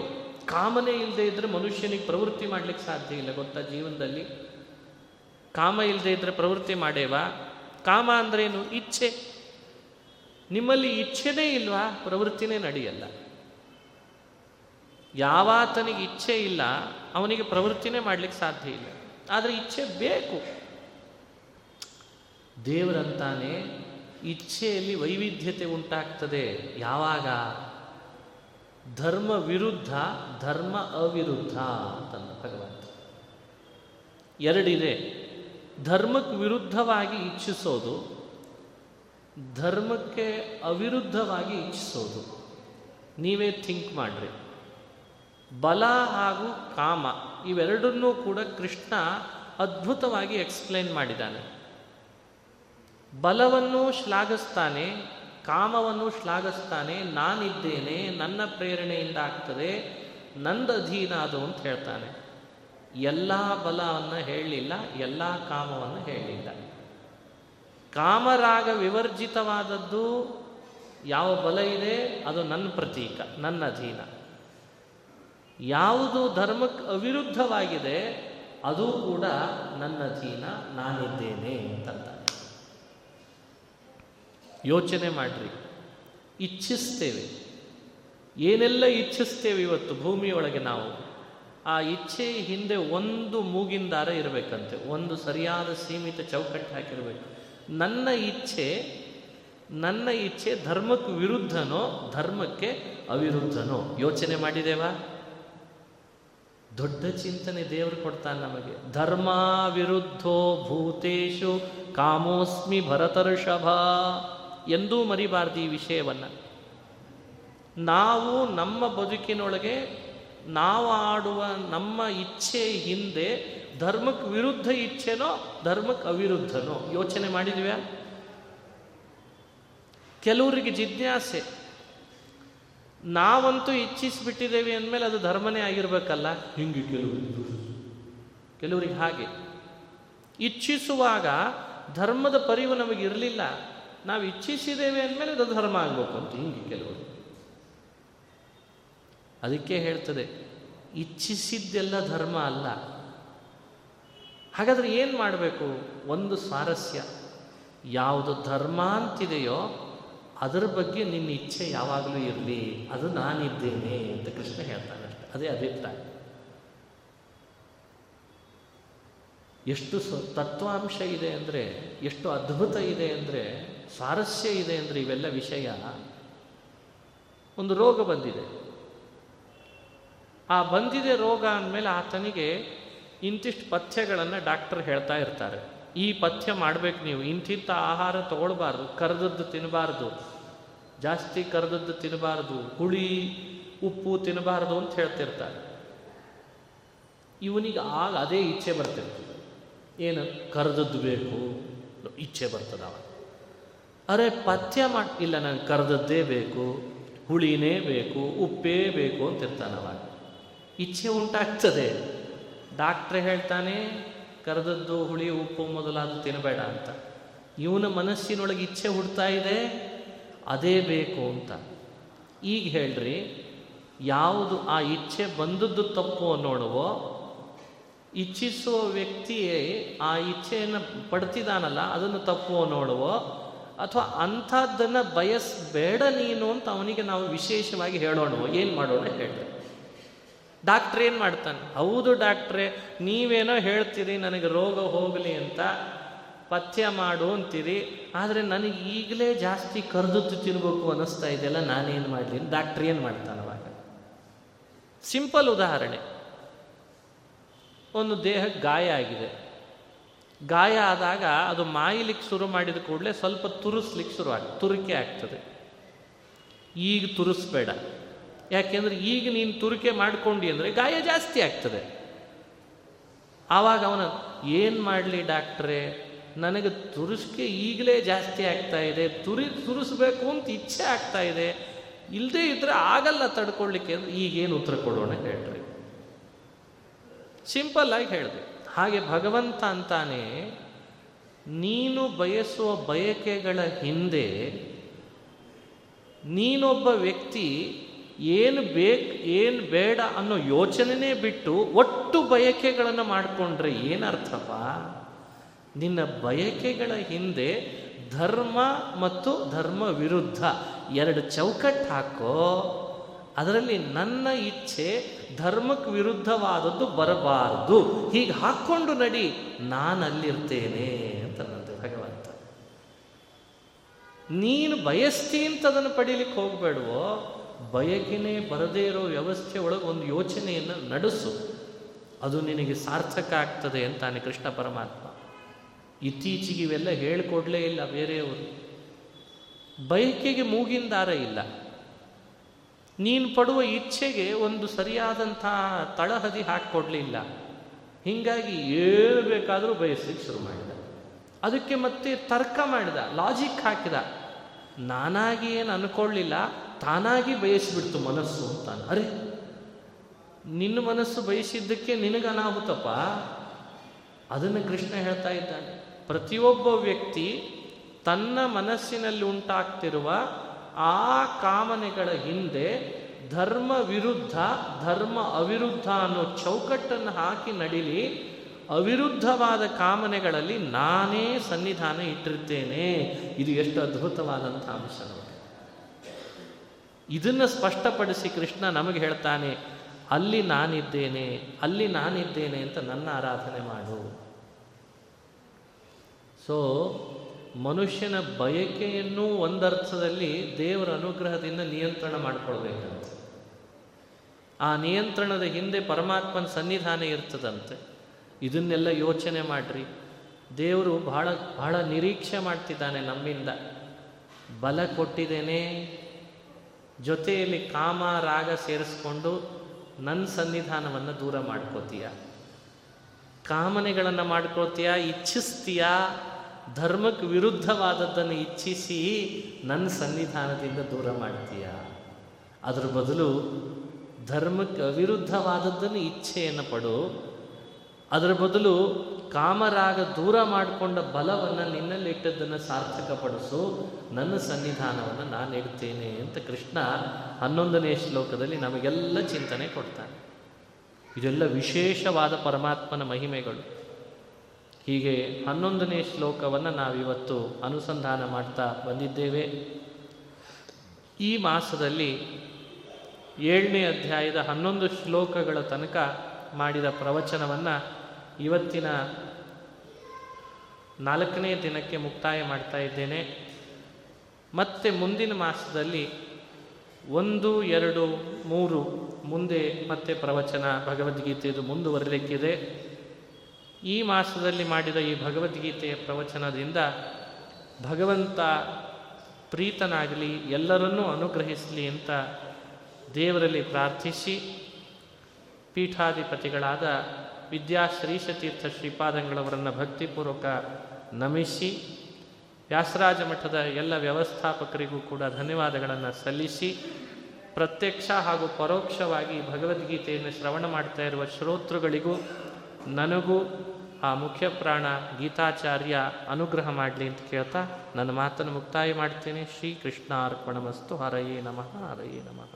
ಕಾಮನೇ ಇಲ್ಲದೆ ಇದ್ದರೆ ಮನುಷ್ಯನಿಗೆ ಪ್ರವೃತ್ತಿ ಮಾಡಲಿಕ್ಕೆ ಸಾಧ್ಯ ಇಲ್ಲ. ಗೊತ್ತಾ ಜೀವನದಲ್ಲಿ? ಕಾಮ ಇಲ್ಲದೆ ಇದ್ದರೆ ಪ್ರವೃತ್ತಿ ಮಾಡೇವಾ? ಕಾಮ ಅಂದ್ರೇನು? ಇಚ್ಛೆ. ನಿಮ್ಮಲ್ಲಿ ಇಚ್ಛೆನೇ ಇಲ್ವಾ, ಪ್ರವೃತ್ತಿನೇ ನಡೆಯಲ್ಲ. ಯಾವಾತನಿಗೆ ಇಚ್ಛೆ ಇಲ್ಲ ಅವನಿಗೆ ಪ್ರವೃತ್ತಿನೇ ಮಾಡಲಿಕ್ಕೆ ಸಾಧ್ಯ ಇಲ್ಲ. ಆದರೆ ಇಚ್ಛೆ ಬೇಕು. ದೇವರಂತಾನೆ ಇಚ್ಛೆಯಲ್ಲಿ ವೈವಿಧ್ಯತೆ ಉಂಟಾಗ್ತದೆ. ಯಾವಾಗ ಧರ್ಮ ವಿರುದ್ಧ ಧರ್ಮ ಅವಿರುದ್ಧ ಅಂತಂದ ಭಗವಂತ. ಎರಡಿದೆ, ಧರ್ಮಕ್ಕೆ ವಿರುದ್ಧವಾಗಿ ಇಚ್ಛಿಸೋದು, ಧರ್ಮಕ್ಕೆ ಅವಿರುದ್ಧವಾಗಿ ಇಚ್ಛಿಸೋದು. ನೀವೇ ಥಿಂಕ್ ಮಾಡಿರಿ. ಬಲ ಹಾಗೂ ಕಾಮ ಇವೆರಡನ್ನೂ ಕೂಡ ಕೃಷ್ಣ ಅದ್ಭುತವಾಗಿ ಎಕ್ಸ್ಪ್ಲೇನ್ ಮಾಡಿದ್ದಾನೆ. ಬಲವನ್ನು ಶ್ಲಾಘಿಸ್ತಾನೆ, ಕಾಮವನ್ನು ಶ್ಲಾಘಿಸ್ತಾನೆ. ನಾನಿದ್ದೇನೆ, ನನ್ನ ಪ್ರೇರಣೆಯಿಂದ ಆಗ್ತದೆ, ನಂದು ಅಧೀನ ಅದು ಅಂತ ಹೇಳ್ತಾನೆ. ಎಲ್ಲ ಬಲವನ್ನು ಹೇಳಲಿಲ್ಲ, ಎಲ್ಲ ಕಾಮವನ್ನು ಹೇಳಲಿಲ್ಲ. ಕಾಮರಾಗ ವಿವರ್ಜಿತವಾದದ್ದು ಯಾವ ಬಲ ಇದೆ ಅದು ನನ್ನ ಪ್ರತೀಕ, ನನ್ನ ಅಧೀನ. ಯಾವುದು ಧರ್ಮಕ್ಕೆ ಅವಿರುದ್ಧವಾಗಿದೆ ಅದು ಕೂಡ ನನ್ನ ಅಧೀನ, ನಾನಿದ್ದೇನೆ ಅಂತಂದ. ಯೋಚನೆ ಮಾಡ್ರಿ. ಇಚ್ಛಿಸ್ತೇವೆ, ಏನೆಲ್ಲ ಇಚ್ಛಿಸ್ತೇವೆ ಇವತ್ತು ಭೂಮಿಯೊಳಗೆ ನಾವು. ಆ ಇಚ್ಛೆ ಹಿಂದೆ ಒಂದು ಮೂಗಿನ ದಾರ ಇರಬೇಕಂತೆ, ಒಂದು ಸರಿಯಾದ ಸೀಮಿತ ಚೌಕಟ್ಟು ಹಾಕಿರಬೇಕು. ನನ್ನ ಇಚ್ಛೆ ನನ್ನ ಇಚ್ಛೆ ಧರ್ಮಕ್ಕೆ ವಿರುದ್ಧನೋ ಧರ್ಮಕ್ಕೆ ಅವಿರುದ್ಧನೋ ಯೋಚನೆ ಮಾಡಿದೇವಾ? ದೊಡ್ಡ ಚಿಂತನೆ ದೇವರು ಕೊಡ್ತಾನೆ ನಮಗೆ. ಧರ್ಮ ವಿರುದ್ಧೋ ಭೂತೇಶು ಕಾಮೋಸ್ಮಿ ಭರತರ್ಷಭ. ಎಂದೂ ಮರಿಬಾರ್ದು ಈ ವಿಷಯವನ್ನು. ನಾವು ನಮ್ಮ ಬದುಕಿನೊಳಗೆ ನಾವು ಆಡುವ ನಮ್ಮ ಇಚ್ಛೆ ಹಿಂದೆ ಧರ್ಮಕ್ಕೆ ವಿರುದ್ಧ ಇಚ್ಛೆನೋ ಧರ್ಮಕ್ಕೆ ಅವಿರುದ್ಧನೋ ಯೋಚನೆ ಮಾಡಿದ್ವಿ? ಕೆಲವರಿಗೆ ಜಿಜ್ಞಾಸೆ, ನಾವಂತೂ ಇಚ್ಛಿಸಿಬಿಟ್ಟಿದ್ದೇವೆ ಅಂದಮೇಲೆ ಅದು ಧರ್ಮನೇ ಆಗಿರಬೇಕಲ್ಲ ಹಿಂಗೆ. ಕೆಲವರು ಕೆಲವರಿಗೆ ಹಾಗೆ ಇಚ್ಛಿಸುವಾಗ ಧರ್ಮದ ಪರಿವು ನಮಗಿರಲಿಲ್ಲ, ನಾವು ಇಚ್ಛಿಸಿದ್ದೇವೆ ಅಂದಮೇಲೆ ಅದು ಧರ್ಮ ಆಗಬೇಕು ಅಂತ ಹಿಂಗೆ ಕೆಲವರು. ಅದಕ್ಕೆ ಹೇಳ್ತದೆ ಇಚ್ಛಿಸಿದ್ದೆಲ್ಲ ಧರ್ಮ ಅಲ್ಲ. ಹಾಗಾದರೆ ಏನು ಮಾಡಬೇಕು? ಒಂದು ಸ್ವಾರಸ್ಯ, ಯಾವುದು ಧರ್ಮ ಅಂತಿದೆಯೋ ಅದರ ಬಗ್ಗೆ ನಿನ್ನ ಇಚ್ಛೆ ಯಾವಾಗಲೂ ಇರಲಿ, ಅದು ನಾನಿದ್ದೇನೆ ಅಂತ ಕೃಷ್ಣ ಹೇಳ್ತಾನೆ ಅಷ್ಟೆ. ಅದೇ ಅಭಿಪ್ರಾಯ. ಎಷ್ಟು ತತ್ವಾಂಶ ಇದೆ ಅಂದರೆ, ಎಷ್ಟು ಅದ್ಭುತ ಇದೆ ಅಂದರೆ, ಸ್ವಾರಸ್ಯ ಇದೆ ಅಂದರೆ ಇವೆಲ್ಲ ವಿಷಯ. ಒಂದು ರೋಗ ಬಂದಿದೆ, ಆ ಬಂದಿದೆ ರೋಗ ಅಂದಮೇಲೆ ಆತನಿಗೆ ಇಂತಿಷ್ಟು ಪಥ್ಯಗಳನ್ನು ಡಾಕ್ಟರ್ ಹೇಳ್ತಾ ಇರ್ತಾರೆ. ಈ ಪಥ್ಯ ಮಾಡಬೇಕು, ನೀವು ಇಂತಿಂಥ ಆಹಾರ ತಗೊಳ್ಬಾರ್ದು, ಕರೆದದ್ದು ತಿನ್ನಬಾರ್ದು, ಜಾಸ್ತಿ ಕರೆದದ್ದು ತಿನ್ನಬಾರ್ದು, ಹುಳಿ ಉಪ್ಪು ತಿನ್ನಬಾರ್ದು ಅಂತ ಹೇಳ್ತಿರ್ತಾರೆ. ಇವನಿಗೆ ಆಗ ಅದೇ ಇಚ್ಛೆ ಬರ್ತಿರ್ತದೆ, ಏನು ಕರೆದದ್ದು ಬೇಕು ಇಚ್ಛೆ ಬರ್ತದ. ಅರೆ ಪಥ್ಯ ಮಾಡಿ ಇಲ್ಲ, ನನಗೆ ಕರೆದದ್ದೇ ಬೇಕು, ಹುಳಿನೇ ಬೇಕು, ಉಪ್ಪೇ ಬೇಕು ಅಂತಿರ್ತಾನವ. ಇಚ್ಛೆ ಉಂಟಾಗ್ತದೆ. ಡಾಕ್ಟ್ರೇ ಹೇಳ್ತಾನೆ ಕರೆದದ್ದು ಹುಳಿ ಉಪ್ಪು ಮೊದಲಾದ ತಿನ್ನಬೇಡ ಅಂತ. ಇವನ ಮನಸ್ಸಿನೊಳಗೆ ಇಚ್ಛೆ ಹುಡ್ತಾ ಇದೆ, ಅದೇ ಬೇಕು ಅಂತ. ಈಗ ಹೇಳ್ರಿ, ಯಾವುದು ಆ ಇಚ್ಛೆ ಬಂದದ್ದು ತಪ್ಪು ನೋಡುವೋ? ಇಚ್ಛಿಸುವ ವ್ಯಕ್ತಿಯೇ ಆ ಇಚ್ಛೆಯನ್ನು ಪಡ್ತಿದ್ದಾನಲ್ಲ ಅದನ್ನು ತಪ್ಪು ನೋಡುವೋ, ಅಥವಾ ಅಂಥದ್ದನ್ನು ಬಯಸಬೇಡ ನೀನು ಅಂತ ಅವನಿಗೆ ನಾವು ವಿಶೇಷವಾಗಿ ಹೇಳೋಣವೋ? ಏನು ಮಾಡೋಣ ಹೇಳ್ರಿ. ಡಾಕ್ಟ್ರ್ ಏನು ಮಾಡ್ತಾನೆ? ಹೌದು ಡಾಕ್ಟ್ರೇ, ನೀವೇನೋ ಹೇಳ್ತೀರಿ ನನಗೆ ರೋಗ ಹೋಗಲಿ ಅಂತ ಪಥ್ಯ ಮಾಡು ಅಂತೀರಿ, ಆದರೆ ನನಗೆ ಈಗಲೇ ಜಾಸ್ತಿ ಕರೆದುತ್ತು ತಿನ್ಬೇಕು ಅನ್ನಿಸ್ತಾ ಇದೆಯಲ್ಲ, ನಾನೇನು ಮಾಡಲಿ? ಡಾಕ್ಟ್ರ್ ಏನು ಮಾಡ್ತಾನೆ? ಅವಾಗ ಸಿಂಪಲ್ ಉದಾಹರಣೆ, ಒಂದು ದೇಹಕ್ಕೆ ಗಾಯ ಆಗಿದೆ. ಗಾಯ ಆದಾಗ ಅದು ಮಾಯಲಿಕ್ಕೆ ಶುರು ಮಾಡಿದ ಕೂಡಲೇ ಸ್ವಲ್ಪ ತುರಿಸ್ಲಿಕ್ಕೆ ಶುರು ಆಗ್ತದೆ, ತುರಿಕೆ ಆಗ್ತದೆ. ಈಗ ತುರಿಸ್ಬೇಡ, ಯಾಕೆಂದರೆ ಈಗ ನೀನು ತುರಿಕೆ ಮಾಡ್ಕೊಂಡು ಅಂದರೆ ಗಾಯ ಜಾಸ್ತಿ ಆಗ್ತದೆ. ಆವಾಗ ಅವನ ಏನು ಮಾಡಲಿ ಡಾಕ್ಟ್ರೇ, ನನಗೆ ತುರಿಸ್ಕೆ ಈಗಲೇ ಜಾಸ್ತಿ ಆಗ್ತಾ ಇದೆ, ತುರಿ ತುರಿಸ್ಬೇಕು ಅಂತ ಇಚ್ಛೆ ಆಗ್ತಾ ಇದೆ, ಇಲ್ಲದೇ ಇದ್ದರೆ ಆಗಲ್ಲ ತಡ್ಕೊಳ್ಳಿಕ್ಕೆ, ಅಂದರೆ ಈಗೇನು ಉತ್ತರ ಕೊಡೋಣ ಹೇಳ್ರಿ. ಸಿಂಪಲ್ಲಾಗಿ ಹೇಳಿದೆ. ಹಾಗೆ ಭಗವಂತ ಅಂತಾನೆ, ನೀನು ಬಯಸುವ ಬಯಕೆಗಳ ಹಿಂದೆ ನೀನೊಬ್ಬ ವ್ಯಕ್ತಿ ಏನು ಬೇಕು ಏನು ಬೇಡ ಅನ್ನೋ ಯೋಚನೆನೇ ಬಿಟ್ಟು ಒಟ್ಟು ಬಯಕೆಗಳನ್ನು ಮಾಡಿಕೊಂಡ್ರೆ ಏನರ್ಥಪ್ಪ? ನಿನ್ನ ಬಯಕೆಗಳ ಹಿಂದೆ ಧರ್ಮ ಮತ್ತು ಧರ್ಮ ವಿರುದ್ಧ ಎರಡು ಚೌಕಟ್ಟು ಹಾಕೋ. ಅದರಲ್ಲಿ ನನ್ನ ಇಚ್ಛೆ ಧರ್ಮಕ್ಕೆ ವಿರುದ್ಧವಾದದ್ದು ಬರಬಾರದು, ಹೀಗೆ ಹಾಕ್ಕೊಂಡು ನಡಿ, ನಾನು ಅಲ್ಲಿರ್ತೇನೆ ಅಂತ ನಂದು ಭಗವಂತ. ನೀನು ಬಯಸ್ತಿ ಅಂತ ಅದನ್ನು ಪಡೀಲಿಕ್ಕೆ ಹೋಗಬೇಡವೋ? ಬಯಕೆನೇ ಬರದೇ ಇರೋ ವ್ಯವಸ್ಥೆ ಒಳಗೆ ಒಂದು ಯೋಚನೆಯನ್ನು ನಡೆಸು, ಅದು ನಿನಗೆ ಸಾರ್ಥಕ ಆಗ್ತದೆ ಅಂತಾನೆ ಕೃಷ್ಣ ಪರಮಾತ್ಮ. ಇತ್ತೀಚೆಗೆ ಇವೆಲ್ಲ ಹೇಳಿಕೊಡ್ಲೇ ಇಲ್ಲ ಬೇರೆಯವರು. ಬಯಕೆಗೆ ಮೂಗಿನ ದಾರ ಇಲ್ಲ, ನೀನು ಪಡುವ ಇಚ್ಛೆಗೆ ಒಂದು ಸರಿಯಾದಂಥ ತಳಹದಿ ಹಾಕಿಕೊಡ್ಲಿಲ್ಲ. ಹೀಗಾಗಿ ಏನು ಬೇಕಾದರೂ ಬಯಸಲಿಕ್ಕೆ ಶುರು ಮಾಡಿದ. ಅದಕ್ಕೆ ಮತ್ತೆ ತರ್ಕ ಮಾಡಿದ, ಲಾಜಿಕ್ ಹಾಕಿದ. ನಾನಾಗಿ ಏನು ಅಂದ್ಕೊಳ್ಳಲಿಲ್ಲ, ತಾನಾಗಿ ಬಯಸಿಬಿಡ್ತು ಮನಸ್ಸು ಅಂತಾನೆ. ಅರೆ, ನಿನ್ನ ಮನಸ್ಸು ಬಯಸಿದ್ದಕ್ಕೆ ನಿನಗನಾಹುತಪ್ಪ. ಅದನ್ನು ಕೃಷ್ಣ ಹೇಳ್ತಾ ಇದ್ದಾನೆ. ಪ್ರತಿಯೊಬ್ಬ ವ್ಯಕ್ತಿ ತನ್ನ ಮನಸ್ಸಿನಲ್ಲಿ ಉಂಟಾಗ್ತಿರುವ ಆ ಕಾಮನೆಗಳ ಹಿಂದೆ ಧರ್ಮ ವಿರುದ್ಧ, ಧರ್ಮ ಅವಿರುದ್ಧ ಅನ್ನೋ ಚೌಕಟ್ಟನ್ನು ಹಾಕಿ ನಡಿಲಿ. ಅವಿರುದ್ಧವಾದ ಕಾಮನೆಗಳಲ್ಲಿ ನಾನೇ ಸನ್ನಿಧಾನ ಇಟ್ಟಿರ್ತೇನೆ. ಇದು ಎಷ್ಟು ಅದ್ಭುತವಾದಂಥ ಅಂಶ ನೋಡಿ. ಇದನ್ನು ಸ್ಪಷ್ಟಪಡಿಸಿ ಕೃಷ್ಣ ನಮಗೆ ಹೇಳ್ತಾನೆ, ಅಲ್ಲಿ ನಾನಿದ್ದೇನೆ, ಅಲ್ಲಿ ನಾನಿದ್ದೇನೆ ಅಂತ ನನ್ನ ಆರಾಧನೆ ಮಾಡು. ಸೊ ಮನುಷ್ಯನ ಬಯಕೆಯನ್ನು ಒಂದರ್ಥದಲ್ಲಿ ದೇವರ ಅನುಗ್ರಹದಿಂದ ನಿಯಂತ್ರಣ ಮಾಡಿಕೊಳ್ಬೇಕಂತ. ಆ ನಿಯಂತ್ರಣದ ಹಿಂದೆ ಪರಮಾತ್ಮನ ಸನ್ನಿಧಾನ ಇರ್ತದಂತೆ. ಇದನ್ನೆಲ್ಲ ಯೋಚನೆ ಮಾಡ್ರಿ. ದೇವರು ಬಹಳ ಬಹಳ ನಿರೀಕ್ಷೆ ಮಾಡ್ತಿದ್ದಾನೆ ನಮ್ಮಿಂದ. ಬಲ ಕೊಟ್ಟಿದ್ದೇನೆ, ಜೊತೆಯಲ್ಲಿ ಕಾಮ ರಾಗ ಸೇರಿಸ್ಕೊಂಡು ನನ್ನ ಸನ್ನಿಧಾನವನ್ನು ದೂರ ಮಾಡ್ಕೋತೀಯ, ಕಾಮನೆಗಳನ್ನು ಮಾಡ್ಕೋತೀಯ, ಇಚ್ಛಿಸ್ತೀಯ, ಧರ್ಮಕ್ಕೆ ವಿರುದ್ಧವಾದದ್ದನ್ನು ಇಚ್ಛಿಸಿ ನನ್ನ ಸನ್ನಿಧಾನದಿಂದ ದೂರ ಮಾಡ್ತೀಯ. ಅದರ ಬದಲು ಧರ್ಮಕ್ಕೆ ಅವಿರುದ್ಧವಾದದ್ದನ್ನು ಇಚ್ಛೆಯನ್ನು ಪಡು. ಅದರ ಬದಲು ಕಾಮರಾಗ ದೂರ ಮಾಡಿಕೊಂಡ ಬಲವನ್ನು ನಿನ್ನಲ್ಲಿಟ್ಟದ್ದನ್ನು ಸಾರ್ಥಕಪಡಿಸು. ನನ್ನ ಸನ್ನಿಧಾನವನ್ನು ನಾನು ಇಡ್ತೇನೆ ಅಂತ ಕೃಷ್ಣ ಹನ್ನೊಂದನೇ ಶ್ಲೋಕದಲ್ಲಿ ನಮಗೆಲ್ಲ ಚಿಂತನೆ ಕೊಡ್ತಾನೆ. ಇದೆಲ್ಲ ವಿಶೇಷವಾದ ಪರಮಾತ್ಮನ ಮಹಿಮೆಗಳು. ಹೀಗೆ ಹನ್ನೊಂದನೇ ಶ್ಲೋಕವನ್ನು ನಾವಿವತ್ತು ಅನುಸಂಧಾನ ಮಾಡ್ತಾ ಬಂದಿದ್ದೇವೆ. ಈ ಮಾಸದಲ್ಲಿ ಏಳನೇ ಅಧ್ಯಾಯದ ಹನ್ನೊಂದು ಶ್ಲೋಕಗಳ ತನಕ ಮಾಡಿದ ಪ್ರವಚನವನ್ನು ಇವತ್ತಿನ ನಾಲ್ಕನೇ ದಿನಕ್ಕೆ ಮುಕ್ತಾಯ ಮಾಡ್ತಾ ಇದ್ದೇನೆ. ಮತ್ತೆ ಮುಂದಿನ ಮಾಸದಲ್ಲಿ ಒಂದು, ಎರಡು, ಮೂರು ಮುಂದೆ ಮತ್ತೆ ಪ್ರವಚನ ಭಗವದ್ಗೀತೆಯದು ಮುಂದುವರಲಿಕ್ಕಿದೆ. ಈ ಮಾಸದಲ್ಲಿ ಮಾಡಿದ ಈ ಭಗವದ್ಗೀತೆಯ ಪ್ರವಚನದಿಂದ ಭಗವಂತ ಪ್ರೀತನಾಗಲಿ, ಎಲ್ಲರನ್ನೂ ಅನುಗ್ರಹಿಸಲಿ ಅಂತ ದೇವರಲ್ಲಿ ಪ್ರಾರ್ಥಿಸಿ, ಪೀಠಾಧಿಪತಿಗಳಾದ ವಿದ್ಯಾಶ್ರೀಶತೀರ್ಥ ಶ್ರೀಪಾದಂಗಳವರನ್ನು ಭಕ್ತಿಪೂರ್ವಕ ನಮಿಸಿ, ವ್ಯಾಸರಾಜ ಮಠದ ಎಲ್ಲ ವ್ಯವಸ್ಥಾಪಕರಿಗೂ ಕೂಡ ಧನ್ಯವಾದಗಳನ್ನು ಸಲ್ಲಿಸಿ, ಪ್ರತ್ಯಕ್ಷ ಹಾಗೂ ಪರೋಕ್ಷವಾಗಿ ಭಗವದ್ಗೀತೆಯನ್ನು ಶ್ರವಣ ಮಾಡ್ತಾ ಇರುವ ಶ್ರೋತೃಗಳಿಗೂ ನನಗೂ ಆ ಮುಖ್ಯಪ್ರಾಣ ಗೀತಾಚಾರ್ಯ ಅನುಗ್ರಹ ಮಾಡಲಿ ಅಂತ ಕೇಳ್ತಾ ನನ್ನ ಮಾತನ್ನು ಮುಕ್ತಾಯ ಮಾಡ್ತೀನಿ. ಶ್ರೀ ಕೃಷ್ಣ ಅರ್ಪಣಮಸ್ತು. ಹರಯೇ ನಮಃ, ಹರಯೇ ನಮಃ.